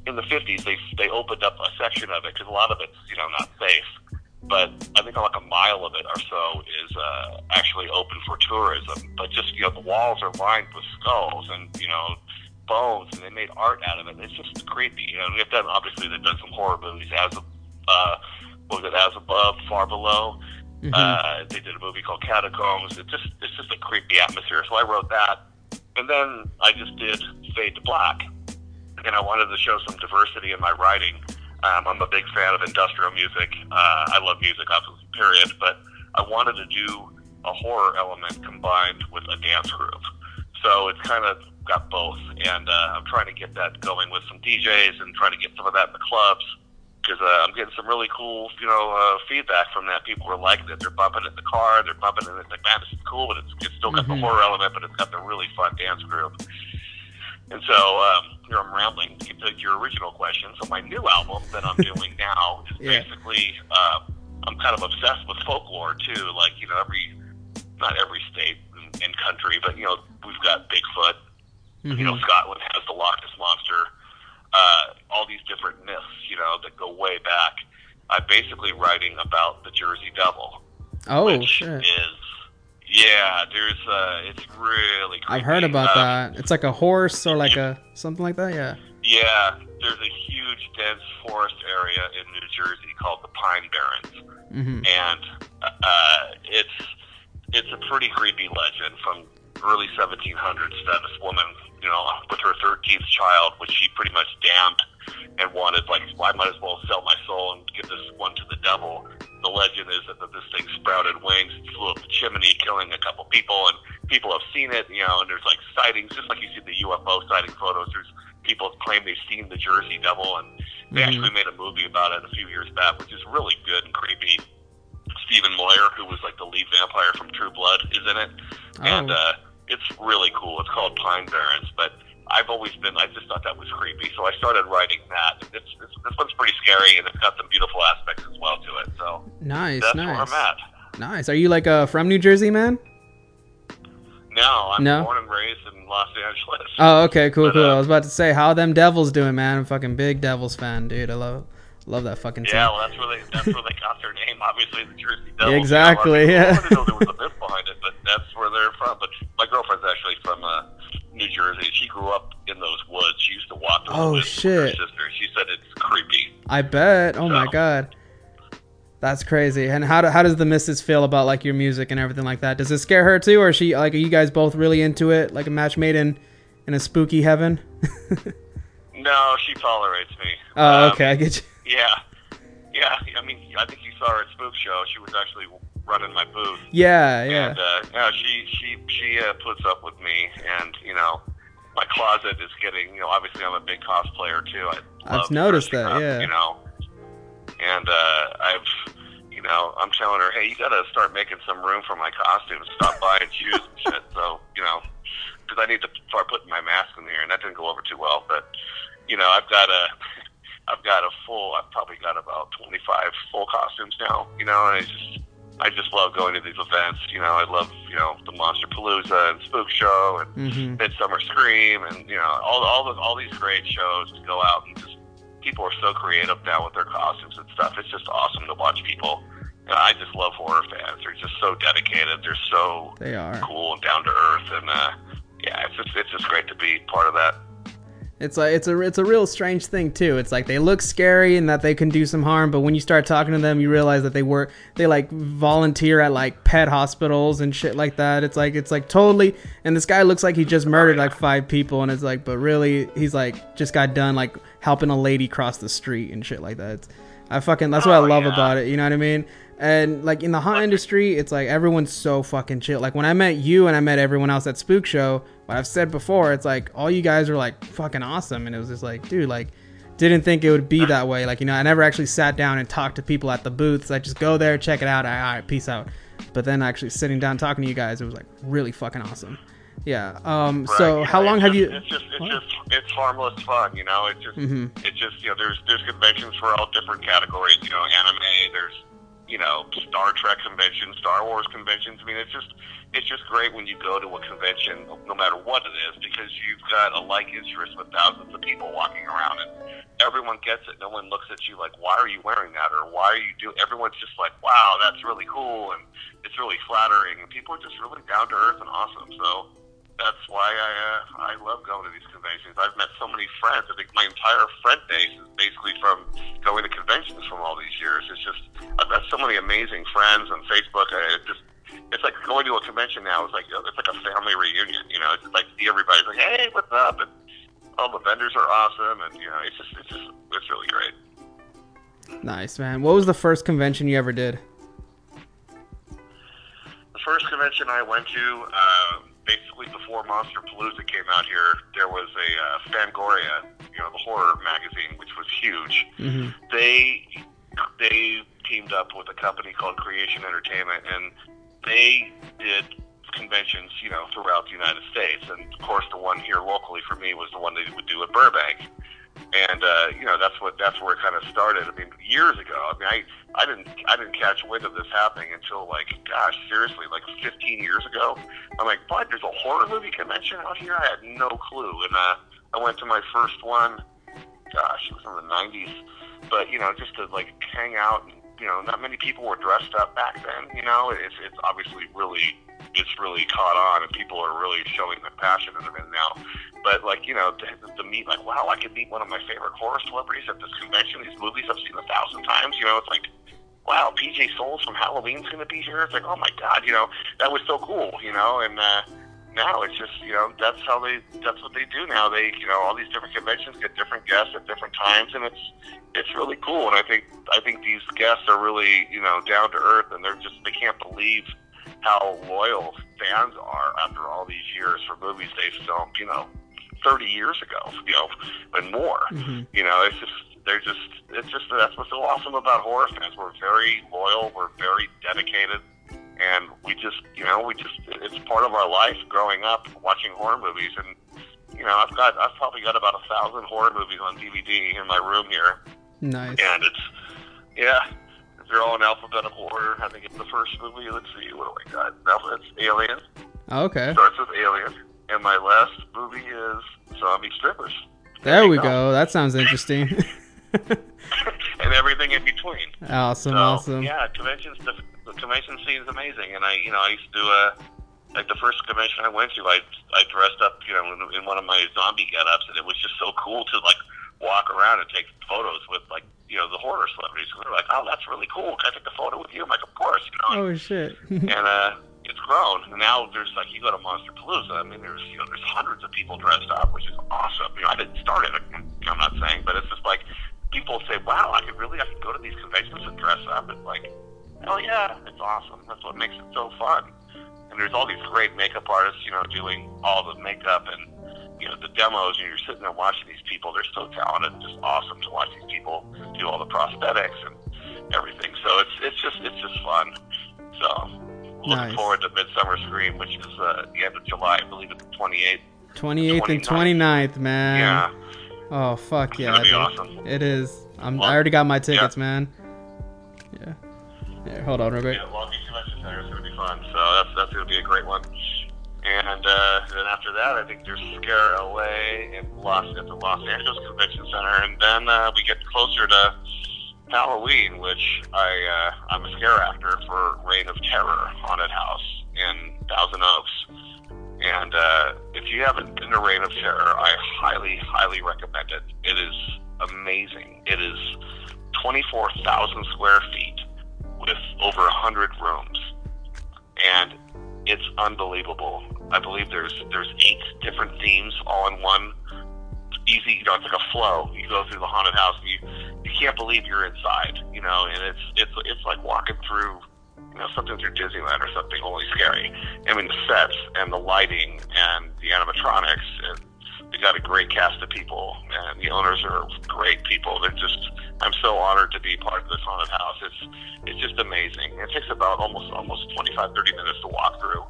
in the fifties, they they opened up a section of it, because a lot of it's, you know, not safe. But I think like a mile of it or so is uh, actually open for tourism. But just, you know, the walls are lined with skulls and, you know, bones, and they made art out of it. It's just creepy, you know. They've done, obviously they've done some horror movies, as uh, what was it, As Above, Far Below. Mm-hmm. Uh, they did a movie called Catacombs. It just it's just a creepy atmosphere. So I wrote that, and then I just did Fade to Black, and I wanted to show some diversity in my writing. Um, I'm a big fan of industrial music. Uh, I love music, obviously, period. But I wanted to do a horror element combined with a dance groove. So it's kind of got both, and uh, I'm trying to get that going with some D Js and trying to get some of that in the clubs, because uh, I'm getting some really cool, you know, uh, feedback from that. People are liking it. They're bumping it in the car. They're bumping it. They're like, man, this is cool, but it's, it's still got mm-hmm. the horror element, but it's got the really fun dance group. And so um, here I'm rambling to get to your original question. So my new album that I'm doing now is yeah. basically uh, I'm kind of obsessed with folklore too. Like, you know, every not every state and, and country, but, you know, we've got Bigfoot. You know, Scotland has the Loch Ness Monster, uh, all these different myths, you know, that go way back. I'm basically writing about the Jersey Devil. Oh, which shit. Is, yeah, there's, uh, it's really creepy. I've heard about um, that. It's like a horse or like yeah, a, something like that, yeah. Yeah, there's a huge dense forest area in New Jersey called the Pine Barrens. Mm-hmm. And uh, it's, it's a pretty creepy legend from early seventeen hundreds that this woman, you know, with her thirteenth child, which she pretty much damned and wanted, like, well, I might as well sell my soul and give this one to the devil. The legend is that, that this thing sprouted wings and flew up the chimney, killing a couple people, and people have seen it, you know, and there's, like, sightings, just like you see the U F O sighting photos. There's people who claim they've seen the Jersey Devil, and they mm-hmm. actually made a movie about it a few years back, which is really good and creepy. Stephen Moyer, who was, like, the lead vampire from True Blood, is in it, oh. and, uh, it's really cool. It's called Pine Barrens, but I've always been, I just thought that was creepy, so I started writing that. It's, it's, this one's pretty scary, and it's got some beautiful aspects as well to it, so nice, that's nice. Where I'm at. Nice. Are you, like, uh, from New Jersey, man? No, I'm no? born and raised in Los Angeles. Oh, okay, cool, but, cool. Uh, I was about to say, how them Devils doing, man? I'm a fucking big Devils fan, dude. I love love that fucking team. Yeah, well, that's where they, that's where they got their name, obviously, the Jersey Devils. Exactly, yeah. I wanted to know there was a myth behind it, but that's where they're from, but my girlfriend's actually from uh, New Jersey. She grew up in those woods. She used to walk through oh, the woods shit. with her sister. She said it's creepy. I bet. Oh, so. My God. That's crazy. And how do, how does the missus feel about, like, your music and everything like that? Does it scare her, too? Or is she, like, are you guys both really into it? Like a match made in, in a spooky heaven? No, she tolerates me. Oh, um, okay. I get you. Yeah. Yeah. I mean, I think you saw her at Spook Show. She was actually running my booth. Yeah, yeah. And, uh, no, she, she, she uh, puts up with me. And, you know, my closet is getting, you know, obviously I'm a big cosplayer, too. I I've noticed that, up, yeah. You know, and uh, I've, you know, I'm telling her, hey, you got to start making some room for my costumes. Stop buying shoes and shit. So, you know, because I need to start putting my mask in there, and that didn't go over too well. But, you know, I've got a, I've got a full, I've probably got about twenty-five full costumes now, you know, and I just, I just love going to these events. You know, I love, you know, the Monster Palooza and Spook Show and mm-hmm. Midsummer Scream and, you know, all all the, all these great shows to go out and just, people are so creative now with their costumes and stuff. It's just awesome to watch people. You know, I just love horror fans. They're just so dedicated. They're so they are. cool and down to earth. And, uh, yeah, it's just, it's just great to be part of that. It's like it's a it's a real strange thing too. It's like they look scary and that they can do some harm, but when you start talking to them, you realize that they work. They like volunteer at like pet hospitals and shit like that. It's like it's like totally. And this guy looks like he just murdered like five people, and it's like, but really, he's like just got done like helping a lady cross the street and shit like that. It's, I fucking that's what oh, I love yeah. about it. You know what I mean? And like in the haunt industry, it's like everyone's so fucking chill. Like when I met you and I met everyone else at Spook Show, what I've said before, it's like all you guys are like fucking awesome, and it was just like, dude, like didn't think it would be that way. Like, you know, I never actually sat down and talked to people at the booths. I just go there, check it out, all right, peace out. But then actually sitting down talking to you guys, it was like really fucking awesome. Yeah. Um. Right, so, yeah, how long just, have you? It's just, it's what? just, it's harmless fun, you know. It's just, mm-hmm. it's just, you know, there's there's conventions for all different categories, you know, anime. There's, you know, Star Trek conventions, Star Wars conventions. I mean, it's just, it's just great when you go to a convention, no matter what it is, because you've got a like interest with thousands of people walking around, and everyone gets it. No one looks at you like, why are you wearing that, or why are you doing? Everyone's just like, wow, that's really cool, and it's really flattering, and people are just really down to earth and awesome. So that's why I uh, I love going to these conventions. I've met so many friends. I think my entire friend base is basically from going to conventions from all these years. It's just, I've got so many amazing friends on Facebook. I, it just, it's like going to a convention now. It's like it's like a family reunion. You know, it's just like everybody's like, hey, what's up? And all the vendors are awesome, and you know, it's just it's just it's really great. Nice, man. What was the first convention you ever did? The first convention I went to. Um, Basically, before Monster Palooza came out here, there was a uh, Fangoria, you know, the horror magazine, which was huge. Mm-hmm. They they teamed up with a company called Creation Entertainment, and they did conventions, you know, throughout the United States. And of course, the one here locally for me was the one they would do at Burbank. And uh, you know, that's what that's where it kind of started. I mean, years ago. I mean, I, I didn't I didn't catch wind of this happening until like, gosh, seriously, like fifteen years ago. I'm like, what? There's a horror movie convention out here? I had no clue. And uh, I went to my first one. Gosh, it was in the nineties. But you know, just to like hang out. And, you know, not many people were dressed up back then. You know, it's it's obviously really. It's really caught on, and people are really showing their passion in it now. But, like, you know, to, to meet, like, wow, I could meet one of my favorite horror celebrities at this convention. These movies I've seen a thousand times. You know, it's like, wow, P J Souls from Halloween's going to be here. It's like, oh, my God, you know, that was so cool, you know. And uh, now it's just, you know, that's how they, that's what they do now. They, you know, all these different conventions get different guests at different times, and it's it's really cool. And I think I think these guests are really, you know, down to earth, and they're just, they can't believe how loyal fans are after all these years for movies they filmed, you know, thirty years ago, you know, and more. Mm-hmm. You know, it's just, they're just, it's just, that's what's so awesome about horror fans. We're very loyal, we're very dedicated, and we just, you know, we just, it's part of our life growing up, watching horror movies, and, you know, I've got, I've probably got about a thousand horror movies on D V D in my room here. Nice. And it's, yeah. They're all in alphabetical order. I think it's the first movie. Let's see. What do I got? No, it's Alien. Okay. Starts with Alien. And my last movie is Zombie Strippers. There, there we go. go. That sounds interesting. And everything in between. Awesome, so, awesome. Yeah, conventions, the, the convention scene is amazing. And I, you know, I used to do a, like the first convention I went to, I, I dressed up, you know, in, in one of my zombie get-ups, and it was just so cool to, like, walk around and take photos with, like, you know, the horror celebrities. And they're like, oh, that's really cool. Can I take a photo with you? I'm like, of course. You know? Oh, shit. and uh, it's grown. And now there's, like, you go to Monster Palooza. I mean, there's, you know, there's hundreds of people dressed up, which is awesome. You know, I didn't start it, I'm not saying, but it's just like, people say, wow, I could really, I could go to these conventions and dress up. It's like, hell yeah, it's awesome. That's what makes it so fun. And there's all these great makeup artists, you know, doing all the makeup and, you know, the demos, and you're sitting there watching these people. They're so talented, and just awesome to watch these people do all the prosthetics and everything. So it's it's just it's just fun. So looking nice. forward to Midsummer Scream, which is uh, the end of July, I believe it's the twenty-eighth. twenty-eighth and twenty-ninth, man. Yeah. Oh fuck it's yeah! Gonna be awesome. It is. I'm. Well, I already got my tickets, yeah. man. Yeah. Yeah. Hold on, real quick. Yeah, well, D C Center is gonna be fun. So that's that's gonna be a great one. And uh, then after that, I think there's Scare L A and Los at the Los Angeles Convention Center, and then uh, we get closer to Halloween, which I uh, I'm a scare actor for Reign of Terror Haunted House in Thousand Oaks. And uh, if you haven't been to Reign of Terror, I highly, highly recommend it. It is amazing. It is twenty-four thousand square feet with over one hundred rooms. And it's unbelievable. I believe there's there's eight different themes all in one. Easy, you know, it's like a flow. You go through the haunted house and you, you can't believe you're inside, you know, and it's it's it's like walking through, you know, something through Disneyland or something, only scary. I mean, the sets and the lighting and the animatronics, and they got a great cast of people, and the owners are great people. They're just, I'm so honored to be part of this haunted house. It's it's just amazing. It takes about almost almost twenty-five, thirty minutes to walk through,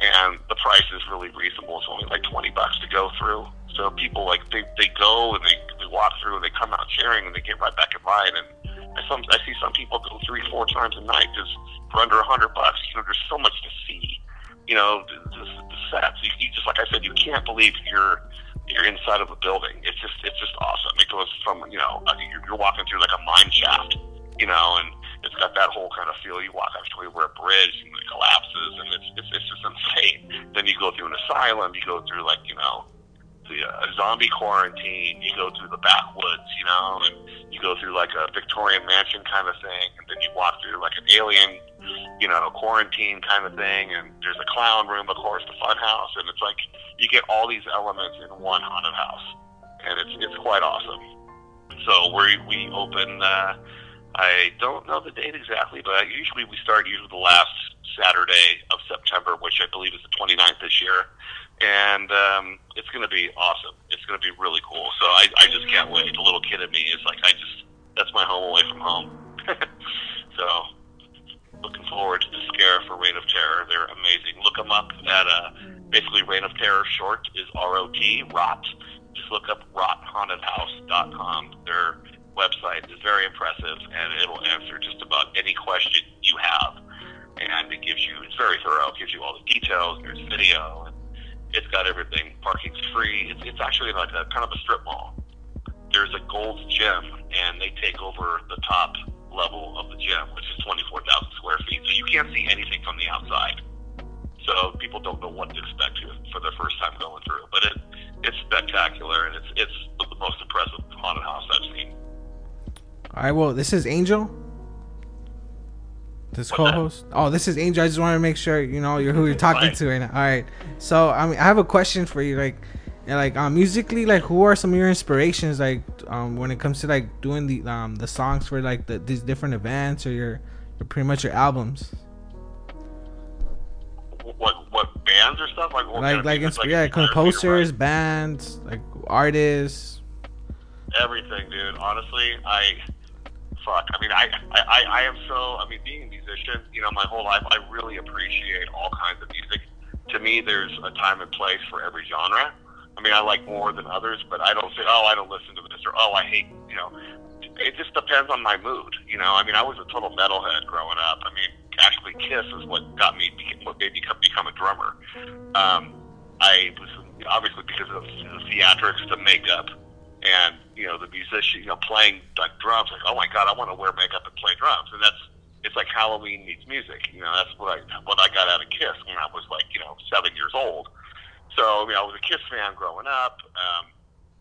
and the price is really reasonable. It's only like twenty bucks to go through. So people, like, they, they go and they, they walk through and they come out cheering and they get right back in line. And I, some, I see some people go three, four times a night just for under a hundred bucks. You know, there's so much to see. You know, the, the sets. You, you just, like I said, you can't believe you're you're inside of a building. It's just it's just awesome. It goes from, you know, you're, you're walking through like a mine shaft, you know, and it's got that whole kind of feel. You walk actually over a bridge and it collapses, and it's it's, it's just insane. Then you go through an asylum. You go through, like, you know, the uh, zombie quarantine. You go through the backwoods, you know, and you go through like a Victorian mansion kind of thing, and then you walk through like an alien, you know, quarantine kind of thing, and there's a clown room, of course, the fun house, and it's like you get all these elements in one haunted house, and it's it's quite awesome. So we we open. Uh, I don't know the date exactly, but usually we start usually the last Saturday of September, which I believe is the twenty-ninth this year. And um, it's going to be awesome. It's going to be really cool. So I, I just can't wait. The little kid in me is like, I just, that's my home away from home. So looking forward to the Scare for Reign of Terror. They're amazing. Look them up at uh, basically Reign of Terror short is R O T, R O T. Just look up rot haunted house dot com. Their website is very impressive, and it'll answer just about any question you have. And it gives you, it's very thorough. It gives you all the details. There's video. It's got everything. Parking's free. It's, it's actually like a kind of a strip mall. There's a Gold's Gym, and they take over the top level of the gym, which is twenty-four thousand square feet. So you can't see anything from the outside. So people don't know what to expect for their first time going through. But it it's spectacular, and it's it's the most impressive haunted house I've seen. All right. Well, this is Angel. This co-host. Oh, this is Angel. I just wanted to make sure you know you're who you're talking Bye. to right now. All right. So I mean, I have a question for you. Like, like um, musically, like, who are some of your inspirations? Like, um, when it comes to like doing the um the songs for like the, these different events or your, your pretty much your albums. What what bands or stuff like? What like kind like, of like yeah, composers, right? Bands, like artists. Everything, dude. Honestly, I. Fuck. I mean, I, I, I am so, I mean, being a musician, you know, my whole life, I really appreciate all kinds of music. To me, there's a time and place for every genre. I mean, I like more than others, but I don't say, oh, I don't listen to this, or, oh, I hate, you know, it just depends on my mood. You know, I mean, I was a total metalhead growing up. I mean, actually KISS is what got me, what made me become a drummer. Um, I was obviously because of the theatrics, the makeup, and, you know, the musician, you know, playing like drums, like, oh my God, I want to wear makeup and play drums. And that's, it's like Halloween meets music. You know, that's what I, what I got out of KISS when I was like, you know, seven years old. So, you know, I was a KISS fan growing up. Um,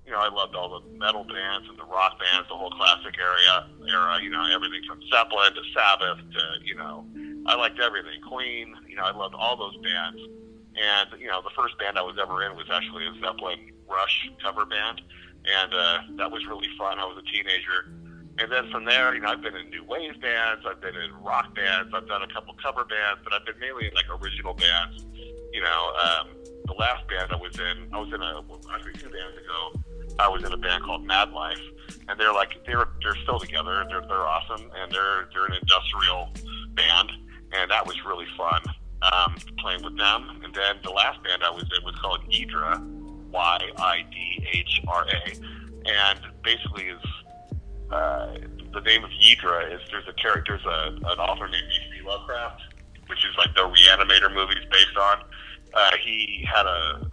you know, I loved all the metal bands and the rock bands, the whole classic era, era, you know, everything from Zeppelin to Sabbath to, you know, I liked everything. Queen, you know, I loved all those bands. And, you know, the first band I was ever in was actually a Zeppelin Rush cover band. And uh, that was really fun. I was a teenager. And then from there, you know, I've been in new wave bands, I've been in rock bands, I've done a couple cover bands, but I've been mainly in, like, original bands. You know, um, the last band I was in, I was in a, actually two bands ago, I was in a band called Mad Life, and they're, like, they're they're still together, they're they're awesome, and they're they're an industrial band, and that was really fun, um, playing with them. And then the last band I was in was called Yidhra, Y I D H R A, and basically is... Uh, the name of Yidhra is there's a character, there's a, an author named H P Lovecraft, which is like the Reanimator movies based on. Uh, he had a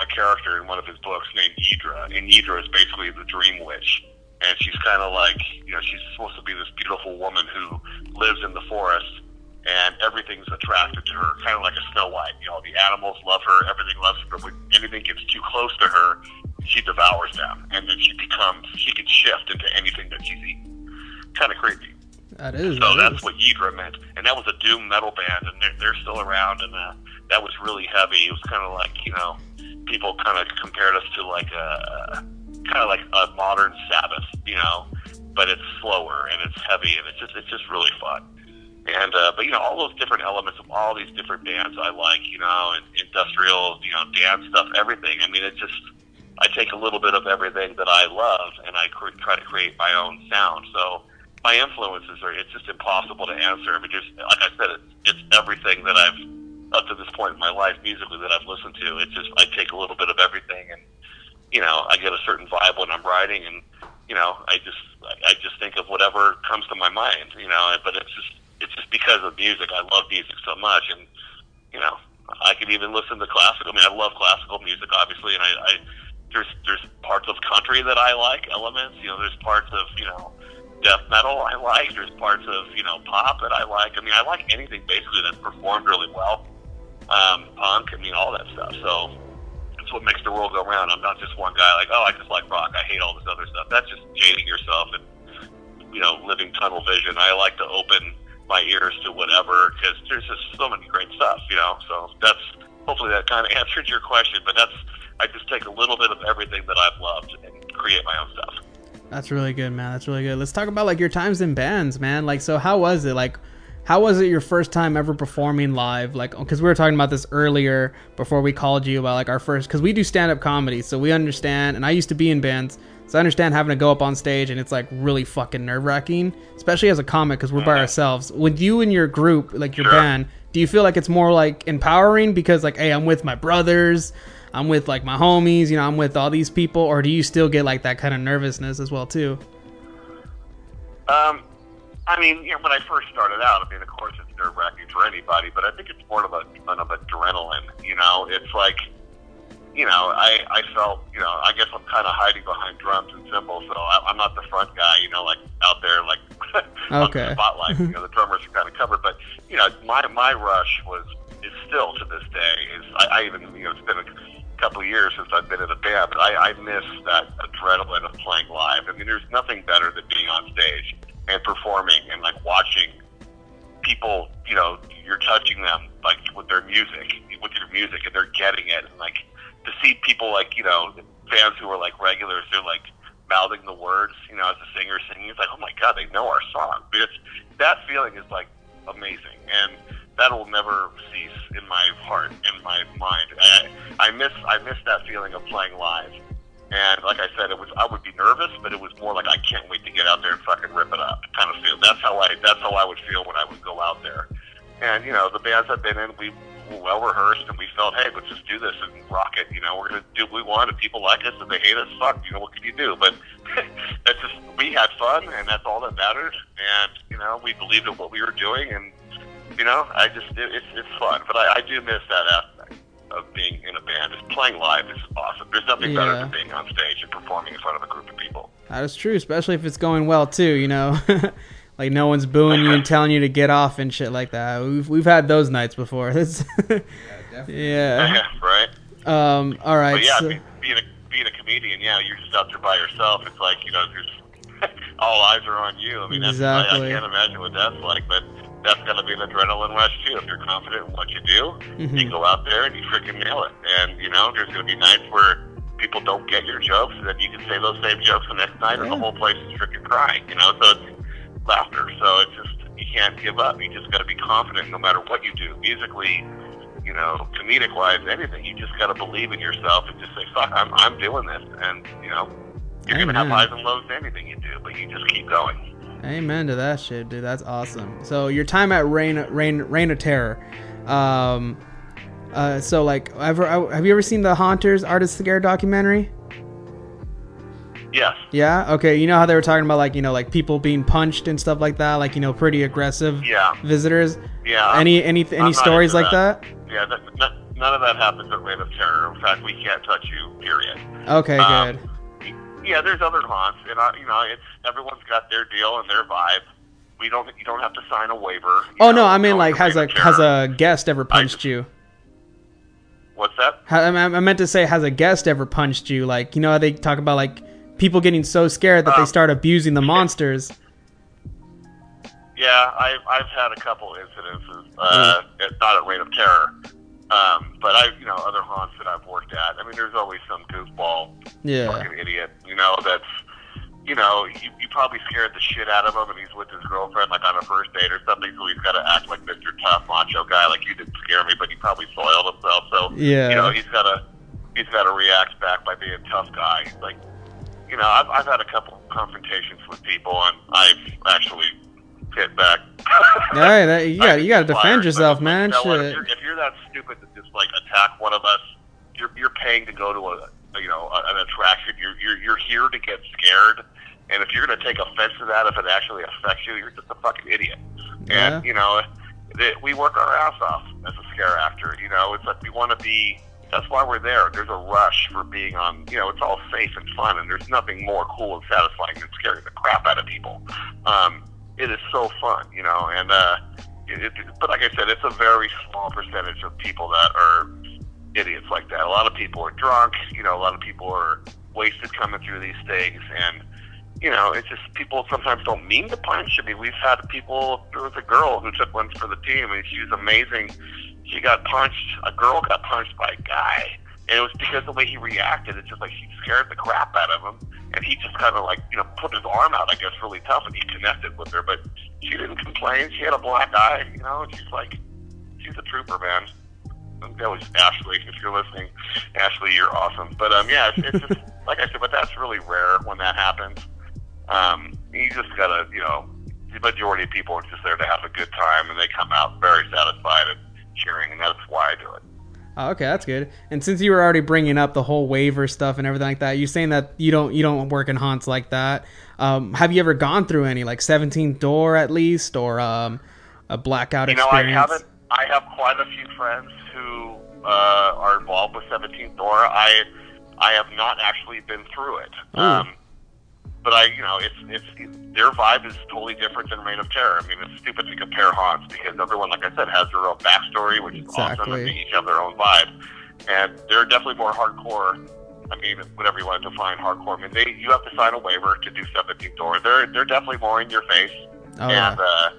a character in one of his books named Yidhra, and Yidhra is basically the dream witch, and she's kind of like, you know, she's supposed to be this beautiful woman who lives in the forest, and everything's attracted to her, kind of like a Snow White. You know, the animals love her, everything loves her, but when anything gets too close to her, she devours them, and then she becomes, she can shift into anything that she's eaten. Kind of creepy. That is. So that that's is. What Yidhra meant. And that was a doom metal band, and they're, they're still around, and uh, that was really heavy. It was kind of like, you know, people kind of compared us to like a, kind of like a modern Sabbath, you know, but it's slower, and it's heavy, and it's just, it's just really fun. And, uh, but, you know, all those different elements of all these different bands I like, you know, and industrial, you know, dance stuff, everything. I mean, it just... I take a little bit of everything that I love, and I cr- try to create my own sound. So my influences are—it's just impossible to answer. I mean, just like I said, it's, it's everything that I've up to this point in my life musically that I've listened to. It's just I take a little bit of everything, and you know, I get a certain vibe when I'm writing, and you know, I just—I I just think of whatever comes to my mind, you know. But it's just—it's just because of music. I love music so much, and you know, I can even listen to classical. I mean, I love classical music, obviously, and I. I There's there's parts of country that I like, elements, you know, there's parts of, you know, death metal I like, there's parts of, you know, pop that I like. I mean, I like anything basically that's performed really well. Um, punk, I mean, all that stuff. So that's what makes the world go round. I'm not just one guy like, oh, I just like rock, I hate all this other stuff. That's just jading yourself and, you know, living tunnel vision. I like to open my ears to whatever, because there's just so many great stuff, you know. So that's, hopefully that kind of answered your question, but that's, I just take a little bit of everything that I've loved and create my own stuff. That's really good, man. That's really good. Let's talk about, like, your times in bands, man. Like, so how was it? Like, how was it your first time ever performing live? Like, because we were talking about this earlier before we called you about, like, our first... Because we do stand-up comedy, so we understand... And I used to be in bands, so I understand having to go up on stage, and it's, like, really fucking nerve-wracking, especially as a comic, because we're mm-hmm. by ourselves. With you and your group, like, your sure. band, do you feel like it's more, like, empowering? Because, like, hey, I'm with my brothers... I'm with, like, my homies, you know, I'm with all these people, or do you still get, like, that kind of nervousness as well, too? Um, I mean, you know, when I first started out, I mean, of course, it's nerve-wracking for anybody, but I think it's more of a ton of adrenaline, you know? It's like, you know, I, I felt, you know, I guess I'm kind of hiding behind drums and cymbals, so I, I'm not the front guy, you know, like, out there, like, on okay. the spotlight, you know, the drummers are kind of covered, but, you know, my, my rush was, is still to this day, is, I, I even, you know, it's been a couple of years since I've been in a band, but I, I miss that adrenaline of playing live. I mean, there's nothing better than being on stage and performing and, like, watching people, you know, you're touching them, like, with their music, with your music, and they're getting it. And, like, to see people, like, you know, fans who are, like, regulars, they're, like, mouthing the words, you know, as a singer singing. It's like, oh, my God, they know our song. But it's, that feeling is, like, amazing. And that will never cease in my heart and my mind. I, I miss I miss that feeling of playing live. And like I said, it was I would be nervous, but it was more like I can't wait to get out there and fucking rip it up kind of feel. That's how I that's how I would feel when I would go out there. And you know, the bands I've been in, we were well rehearsed, and we felt, hey, let's just do this and rock it. You know, we're gonna do what we want. If people like us and they hate us, fuck. You know, what can you do? But that's just we had fun, and that's all that mattered. And you know, we believed in what we were doing, and you know, I just, it, it's it's fun, but I, I do miss that aspect of being in a band. Just playing live is awesome. There's nothing yeah. better than being on stage and performing in front of a group of people. That is true, especially if it's going well, too, you know. Like, no one's booing you and telling you to get off and shit like that. We've we've had those nights before. yeah, definitely. Yeah. yeah, right? Um, all right. But yeah, so... being, being, a, being a comedian. comedian, yeah, you're just out there by yourself. It's like, you know, there's all eyes are on you. I mean, that's, exactly. I, I can't imagine what that's like, but that's going to be an adrenaline rush, too. If you're confident in what you do, mm-hmm. you go out there and you freaking nail it. And, you know, there's going to be nights where people don't get your jokes, and then you can say those same jokes the next night, yeah. and the whole place is freaking crying, you know? So it's laughter. So it's just, you can't give up. You just got to be confident no matter what you do, musically, you know, comedic-wise, anything. You just got to believe in yourself and just say, fuck, I'm I'm doing this. And, you know, you're going to have highs and lows in anything you do, but you just keep going. Amen to that shit, dude. That's awesome. So your time at Reign, Reign, Reign of Terror. Um, uh, so like, ever, have you ever seen the Haunters Artist Scare documentary? Yes. Yeah. Okay. You know how they were talking about like, you know, like people being punched and stuff like that, like, you know, pretty aggressive yeah. visitors. Yeah. Any any any I'm stories like that? that? Yeah. That, that, none of that happens at Reign of Terror. In fact, we can't touch you. Period. Okay. Um, good. Yeah, there's other haunts, and I, you know, it's everyone's got their deal and their vibe. We don't, you don't have to sign a waiver. Oh know, no, I mean, like, has a has a guest ever punched just, you? What's that? I, I meant to say, has a guest ever punched you? Like, you know, how they talk about like people getting so scared that um, they start abusing the monsters. Yeah, I've I've had a couple incidences. Uh, mm. It's not at Reign of Terror. Um, but I, you know, other haunts that I've worked at, I mean, there's always some goofball, yeah. fucking idiot, you know, that's, you know, you, you probably scared the shit out of him, and he's with his girlfriend, like, on a first date or something, so he's got to act like Mister Tough Macho Guy, like, you didn't scare me, but he probably soiled himself, so, yeah. you know, he's got to, he's got to react back by being a tough guy, like, you know, I've, I've had a couple confrontations with people, and I've actually... hit back. Right, that, you got you got to defend yourself, like, man. Shit. If, you're, if you're that stupid to just like attack one of us, you're you're paying to go to a you know a, an attraction. You're you're you're here to get scared, and if you're going to take offense to that, if it actually affects you, you're just a fucking idiot. Yeah. And you know, it, we work our ass off as a scare actor. You know, it's like we want to be. That's why we're there. There's a rush for being on, you know, it's all safe and fun, and there's nothing more cool and satisfying than scaring the crap out of people. Um. It is so fun, you know, and, uh, it, it, but like I said, it's a very small percentage of people that are idiots like that. A lot of people are drunk, you know, a lot of people are wasted coming through these things, and, you know, it's just people sometimes don't mean to punch. I mean, we've had people, there was a girl who took one for the team, and she was amazing. She got punched, a girl got punched by a guy, and it was because of the way he reacted. It's just like she scared the crap out of him. And he just kind of like, you know, put his arm out, I guess, really tough, and he connected with her. But she didn't complain. She had a black eye, you know, and she's like, she's a trooper, man. That was Ashley, if you're listening. Ashley, you're awesome. But, um, yeah, it's, it's just, like I said, but that's really rare when that happens. Um, you just got to, you know, the majority of people are just there to have a good time, and they come out very satisfied and cheering, and that's why I do it. Oh, okay, that's good. And since you were already bringing up the whole waiver stuff and everything like that, you're saying that you don't you don't work in haunts like that. Um, have you ever gone through any, like seventeenth Door at least, or um, a blackout you experience? You know, I haven't. I have quite a few friends who uh, are involved with seventeenth Door. I I have not actually been through it. Oh. Um, but I, you know, it's it's their vibe is totally different than Reign of Terror. I mean, it's stupid to compare haunts because everyone, like I said, has their own backstory, which exactly. is awesome. They each have their own vibe, and they're definitely more hardcore. I mean, whatever you want to define hardcore. I mean, they you have to sign a waiver to do seventeenth Door. They're they're definitely more in your face oh, and yeah. uh,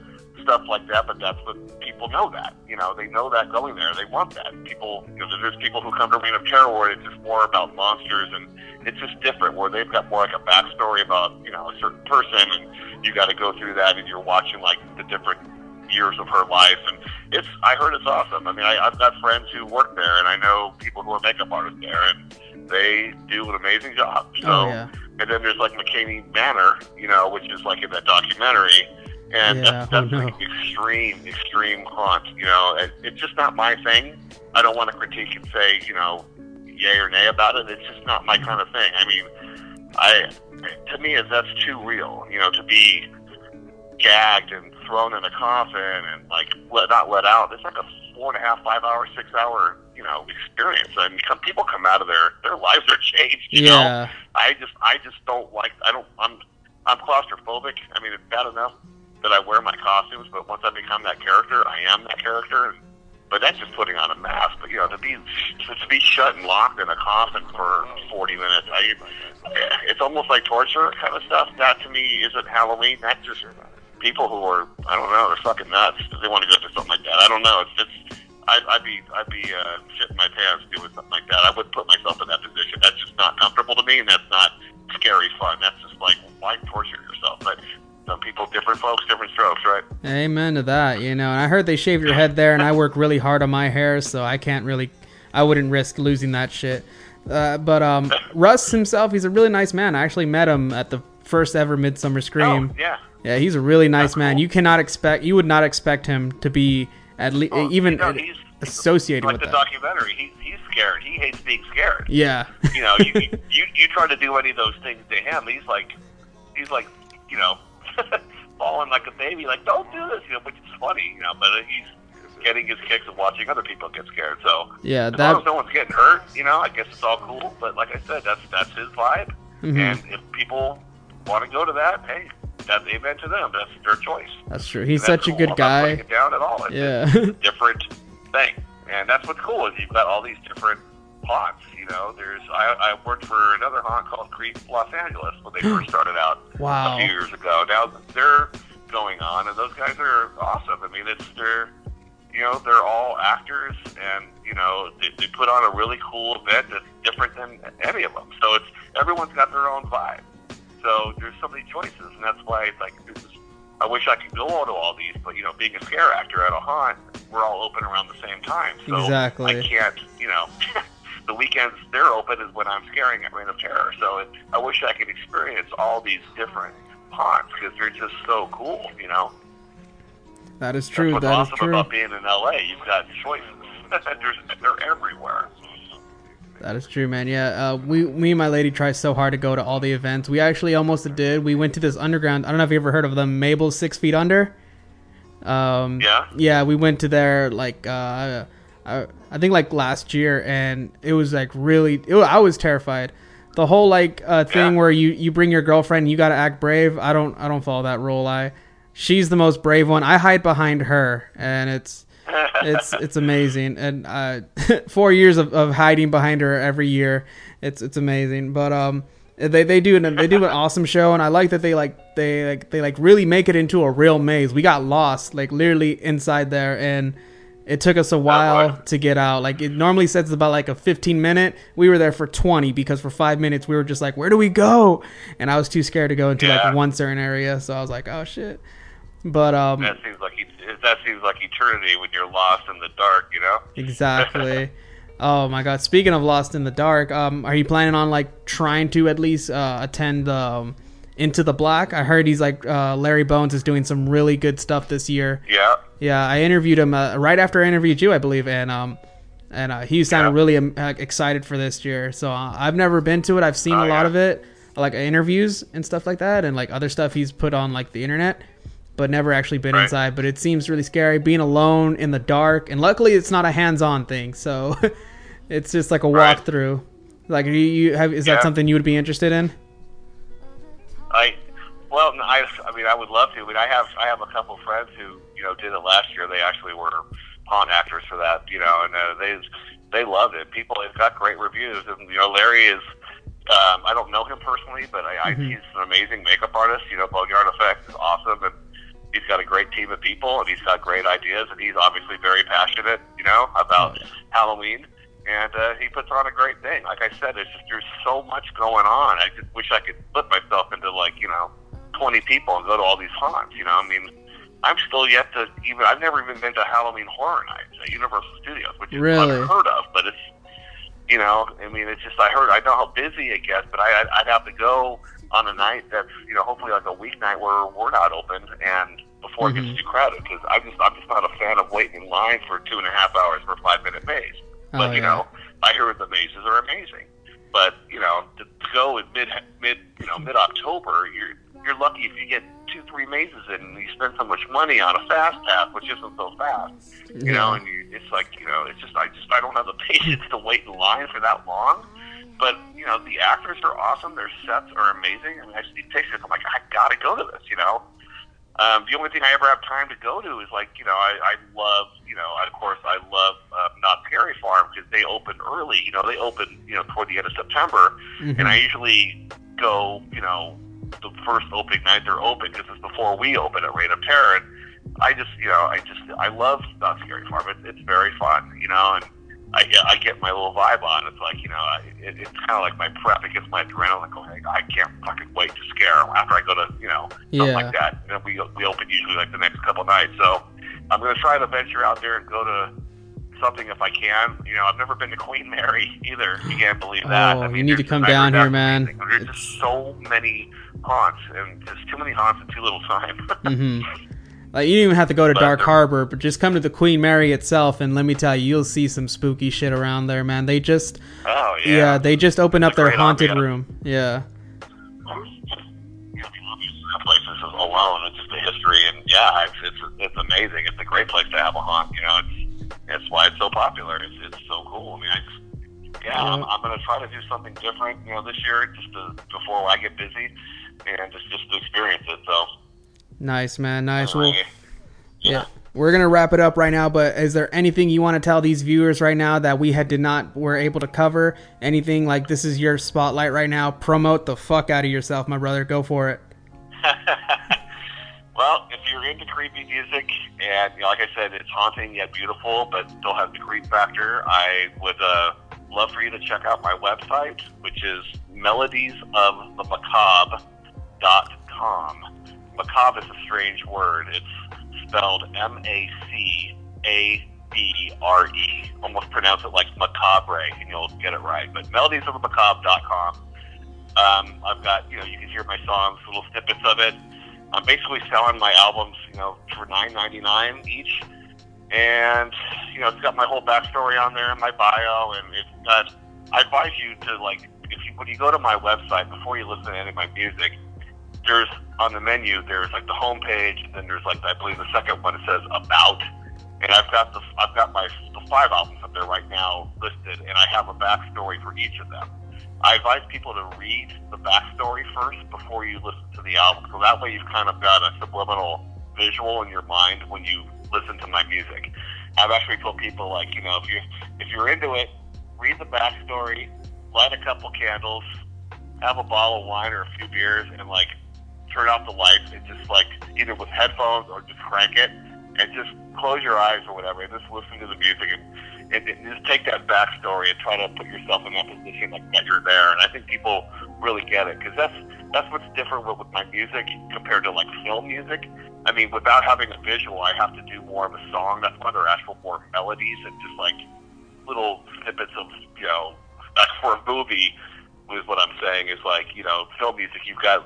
stuff like that. But that's what people know that you know they know that going there they want that people. You know, there's people who come to Reign of Terror where it's just more about monsters and. It's just different where they've got more like a backstory about, you know, a certain person and you got to go through that and you're watching like the different years of her life. And it's, I heard it's awesome. I mean, I, I've got friends who work there and I know people who are makeup artists there and they do an amazing job. So, oh, yeah. And then there's like McCaney Manor, you know, which is like in that documentary. And yeah, that's, that's oh, no. like extreme, extreme haunt, you know, it, it's just not my thing. I don't want to critique and say, you know, yay or nay about it. It's just not my kind of thing. I mean, I to me, that's too real. You know, to be gagged and thrown in a coffin and like let, not let out. It's like a four and a half, five hour, six hour, you know, experience. I mean, come, people come out of there, their lives are changed. You yeah. know, I just, I just don't like. I don't. I'm, I'm claustrophobic. I mean, it's bad enough that I wear my costumes, but once I become that character, I am that character. And, But that's just putting on a mask. But, you know, to be to be shut and locked in a coffin for forty minutes, I, it's almost like torture kind of stuff. That, to me, isn't Halloween. That's just people who are, I don't know, they're fucking nuts. They want to go through something like that. I don't know. It's just, I'd, I'd be, I'd be uh, shitting my pants doing something like that. I wouldn't put myself in that position. That's just not comfortable to me, and that's not scary fun. That's just like, why torture yourself? But some people, different folks, different strokes, right? Amen to that, you know. And I heard they shaved your head there, and I work really hard on my hair, so I can't really, I wouldn't risk losing that shit. Uh, but um, Russ himself, he's a really nice man. I actually met him at the first ever Midsummer Scream. Oh, yeah. Yeah, he's a really nice that's man. Cool. You cannot expect, you would not expect him to be at least well, even you know, he's, associated like with the that. Documentary. He's he's scared. He hates being scared. Yeah. You know, you, you you you try to do any of those things to him, he's like, he's like, you know, falling like a baby, like don't do this, you know. Which is funny, you know, but he's getting his kicks of watching other people get scared. So yeah, that... as long as no one's getting hurt, you know, I guess it's all cool. But like I said, that's that's his vibe. Mm-hmm. And if people want to go to that, hey. That's amen to them. That's their choice. That's true. He's such cool. a good I'm guy. Not putting it down at all. It's yeah. a different thing, and that's what's cool is you've got all these different haunts. You know, there's I, I worked for another haunt called Creep Los Angeles when they first started out wow. a few years ago. Now they're going on, and those guys are awesome. I mean, it's they're you know they're all actors, and you know they, they put on a really cool event that's different than any of them. So it's everyone's got their own vibe. So there's so many choices, and that's why it's like, this is, I wish I could go on to all these, but, you know, being a scare actor at a haunt, we're all open around the same time. So exactly. I can't, you know, the weekends they're open is when I'm scaring at Reign of Terror. So it, I wish I could experience all these different haunts because they're just so cool, you know. That is true. That's what's that awesome is true. About being in L A. You've got choices. There's, they're everywhere. That is true, man. Yeah, uh, we, me and my lady try so hard to go to all the events. We actually almost did. We went to this underground. I don't know if you ever heard of them. Mabel's Six Feet Under. Um, yeah. Yeah, we went to their like uh, I, I think like last year, and it was like really. It, I was terrified. The whole like uh, thing yeah. where you, you bring your girlfriend, and you gotta act brave. I don't I don't follow that rule. I she's the most brave one. I hide behind her, and it's. it's it's amazing, and uh four years of, of hiding behind her every year. It's it's amazing, but um they they do an, they do an awesome show, and I like that they like they like they like really make it into a real maze. We got lost like literally inside there, and it took us a while oh, to get out. Like it normally says about like a fifteen minute, we were there for twenty because for five minutes we were just like, where do we go? And I was too scared to go into yeah. like one certain area, so I was like, oh shit. But um that seems like he that seems like eternity when you're lost in the dark, you know? Exactly. Oh my god, speaking of lost in the dark, um are you planning on like trying to at least uh attend um Into the Black? I heard he's like uh Larry Bones is doing some really good stuff this year. Yeah. Yeah, I interviewed him uh, right after I interviewed you, I believe, and um and uh, he sounded yeah. really um, excited for this year. So uh, I've never been to it. I've seen oh, a lot yeah. of it, like interviews and stuff like that, and like other stuff he's put on like the internet. But never actually been right. inside. But it seems really scary being alone in the dark. And luckily, it's not a hands-on thing, so it's just like a right. walkthrough. Like, you, you have, is yeah. that something you would be interested in? I, well, no, I, I mean, I would love to. But I have, I have a couple friends who, you know, did it last year. They actually were haunt actors for that, you know, and uh, they, they loved it. People, it got great reviews, and you know, Larry is. Um, I don't know him personally, but I, mm-hmm. I, he's an amazing makeup artist. You know, Boneyard Effects is awesome, and. He's got a great team of people, and he's got great ideas, and he's obviously very passionate, you know, about oh, yeah. Halloween, and uh, he puts on a great thing. Like I said, it's just, there's so much going on. I just wish I could flip myself into, like, you know, twenty people and go to all these haunts, you know. I mean, I'm still yet to even, I've never even been to Halloween Horror Nights at Universal Studios, which is really? unheard of, but it's, you know, I mean, it's just, I heard, I know how busy it gets, but I, I'd have to go on a night that's, you know, hopefully like a weeknight where we're not open and before mm-hmm. it gets too crowded, because I'm just, I'm just not a fan of waiting in line for two and a half hours for a five-minute maze. Oh, but, you yeah. know, I hear the mazes are amazing. But, you know, to go in mid, mid you know, mid-October, you're you're lucky if you get two, three mazes in and you spend so much money on a fast pass, which isn't so fast, you yeah. know, and you, it's like, you know, it's just, I just, I don't have the patience to wait in line for that long. But, you know, the actors are awesome. Their sets are amazing. I mean, I see pictures. I'm like, I gotta go to this, you know. Um, the only thing I ever have time to go to is, like, you know, I, I love, you know, of course, I love um, Knott's Scary Farm because they open early. You know, they open, you know, toward the end of September. Mm-hmm. And I usually go, you know, the first opening night they're open because it's before we open at Reign of Terror. And I just, you know, I just, I love Knott's Scary Farm. It, it's very fun, you know, and I, I get my little vibe on. It's like, you know, I, it, it's kind of like my prep. It gets my adrenaline going. I can't fucking wait to scare them after I go to, you know, something yeah. like that. And then we we open usually like the next couple nights. So I'm going to try to venture out there and go to something if I can. You know, I've never been to Queen Mary either. You can't believe that. Oh, I mean, you need to come down here, man. There's it's... just so many haunts, and just too many haunts in too little time. Mm-hmm. Like, you don't even have to go to but Dark Harbor, but just come to the Queen Mary itself, and let me tell you, you'll see some spooky shit around there, man. They just, oh yeah, yeah they just open up their haunted idea. room. Yeah. You know, places alone, it's just the history, and yeah, it's, it's it's amazing. It's a great place to have a haunt. You know, it's that's why it's so popular. It's it's so cool. I mean, I just, yeah, yeah. I'm, I'm gonna try to do something different, you know, this year, just to, before I get busy, and just just to experience it. So. Nice, man. Nice. Well, yeah, we're going to wrap it up right now, but is there anything you want to tell these viewers right now that we had did not were able to cover? Anything like, this is your spotlight right now. Promote the fuck out of yourself, my brother. Go for it. Well, if you're into creepy music and, you know, like I said, it's haunting yet beautiful, but still has the creep factor, I would uh, love for you to check out my website, which is melodies of the macabre dot com. Macabre is a strange word. It's spelled M A C A B R E. Almost pronounce it like macabre, and you'll get it right. But melodies of the macabre dot com. Um, I've got, you know, you can hear my songs, little snippets of it. I'm basically selling my albums, you know, for nine ninety-nine each. And, you know, it's got my whole backstory on there and my bio. And it's got, I advise you to, like, if you, when you go to my website, before you listen to any of my music, there's on the menu, there's like the home page, and then there's like, I believe the second one, it says about, and I've got the I've got my the five albums up there right now listed, and I have a backstory for each of them. I advise people to read the backstory first before you listen to the album, so that way you've kind of got a subliminal visual in your mind when you listen to my music. I've actually told people, like, you know, if you if you're into it, read the backstory, light a couple candles, have a bottle of wine or a few beers, and like, turn off the lights and just, like, either with headphones or just crank it and just close your eyes or whatever and just listen to the music and, and, and just take that backstory and try to put yourself in that position, like, that you're there. And I think people really get it because that's that's what's different with, with my music compared to, like, film music. I mean, without having a visual, I have to do more of a song. That's why they're actual more melodies and just, like, little snippets of, you know, that's for a movie is what I'm saying is, like, you know, film music, you've got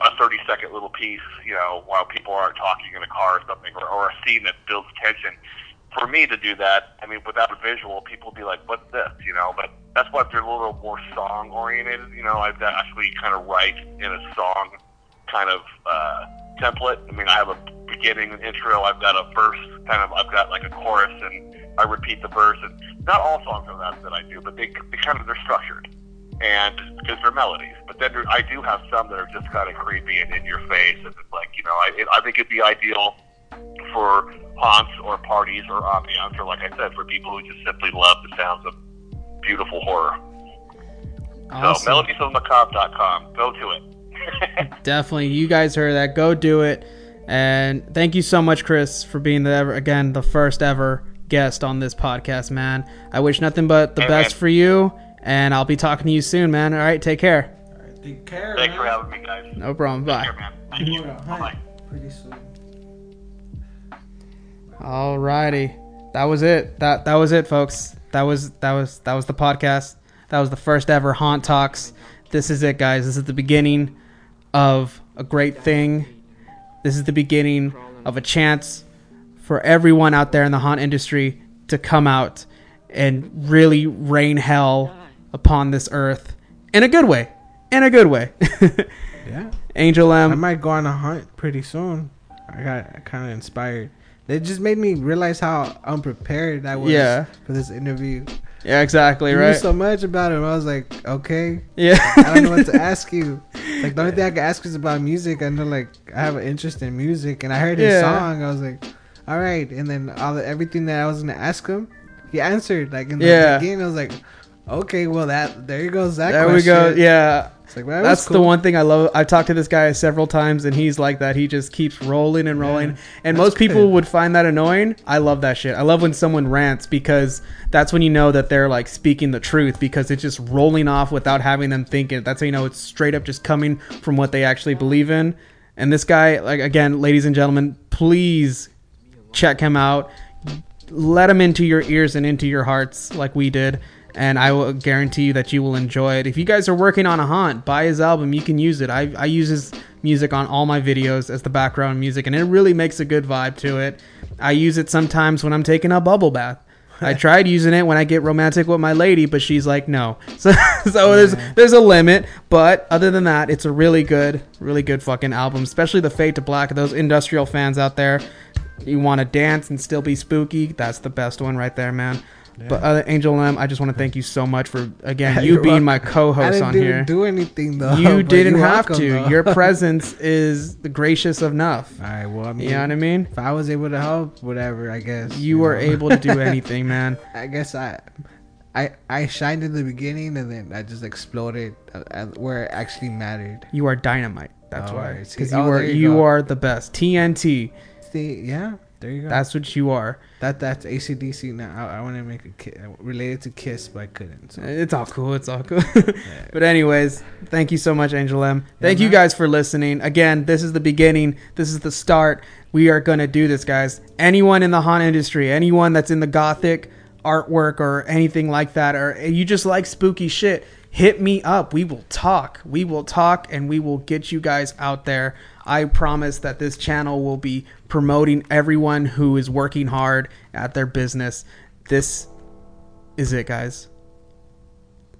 a thirty second little piece, you know, while people are talking in a car or something, or, or a scene that builds tension. For me to do that, I mean, without a visual, people would be like, what's this, you know? But that's why they're a little more song oriented, you know. I actually kind of write in a song kind of uh, template. I mean, I have a beginning intro, I've got a verse, kind of, I've got like a chorus, and I repeat the verse, and not all songs are that that I do, but they, they kind of, they're structured. And because they're melodies, but then there, I do have some that are just kind of creepy and in your face, and it's like, you know, I, it, I think it'd be ideal for haunts or parties or ambiance, or like I said, for people who just simply love the sounds of beautiful horror. Awesome. So melodies of the macabre dot com, go to it. Definitely, you guys heard that. Go do it, and thank you so much, Chris, for being the ever again the first ever guest on this podcast, man. I wish nothing but the hey, best man. for you. And I'll be talking to you soon, man. All right, take care. All right, take care. Thanks man. for having me, guys. No problem. Bye. Take care, man. Thank you. Bye. Pretty soon. All righty, that was it. That that was it, folks. That was that was that was the podcast. That was the first ever Haunt Talks. This is it, guys. This is the beginning of a great thing. This is the beginning of a chance for everyone out there in the haunt industry to come out and really rain hell upon this earth in a good way, in a good way. Yeah, Angel Lem. I might go on a hunt pretty soon. I got kind of inspired. They just made me realize how unprepared I was yeah. for this interview. Yeah, exactly. You right. Knew so much about him. I was like, okay, yeah, I don't know what to ask you. Like, the only thing I could ask is about music. I know, like, I have an interest in music, and I heard his yeah. song. I was like, all right. And then all the, everything that I was going to ask him, he answered. Like, in the yeah. beginning, I was like, okay, well, that there goes that there question. There we go. Yeah. It's like, well, that that's cool. The one thing I love. I've talked to this guy several times, and he's like that. He just keeps rolling and rolling. Yeah, and most good. people would find that annoying. I love that shit. I love when someone rants, because that's when you know that they're, like, speaking the truth, because it's just rolling off without having them think it. That's how you know it's straight up just coming from what they actually believe in. And this guy, like, again, ladies and gentlemen, please check him out. Let him into your ears and into your hearts like we did. And I will guarantee you that you will enjoy it. If you guys are working on a haunt, buy his album. You can use it. I, I use his music on all my videos as the background music, and it really makes a good vibe to it. I use it sometimes when I'm taking a bubble bath. I tried using it when I get romantic with my lady, but she's like, no. So, so yeah. there's there's a limit. But other than that, it's a really good, really good fucking album, especially the Fade to Black. Those industrial fans out there, you want to dance and still be spooky. That's the best one right there, man. Yeah. But uh, Angel Lem, I just want to thank you so much for, again, yeah, you being welcome. my co-host on here. I didn't do anything, though. You didn't have welcome, to. Your presence is gracious enough. All right, well, I mean, you know what I mean? If I was able to help, whatever, I guess. You, you were know. able to do anything, man. I guess I, I, I shined in the beginning, and then I just exploded where it actually mattered. You are dynamite. That's oh, why. Because oh, you are, you, you are the best. T N T. See, yeah. There you go. That's what you are. That that's A C D C now. I, I want to make a ki- related to KISS, but I couldn't. So. It's all cool. It's all cool. Yeah. But anyways, thank you so much, Angel Lem. Thank yeah, you guys for listening. Again, this is the beginning. This is the start. We are gonna do this, guys. Anyone in the haunt industry, anyone that's in the gothic artwork or anything like that, or you just like spooky shit, hit me up. We will talk. We will talk, and we will get you guys out there. I promise that this channel will be promoting everyone who is working hard at their business. This is it, guys.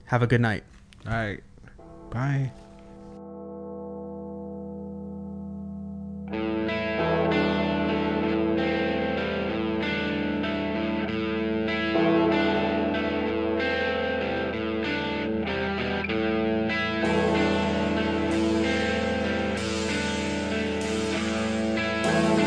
Have a good night. All right. Bye. Thank you.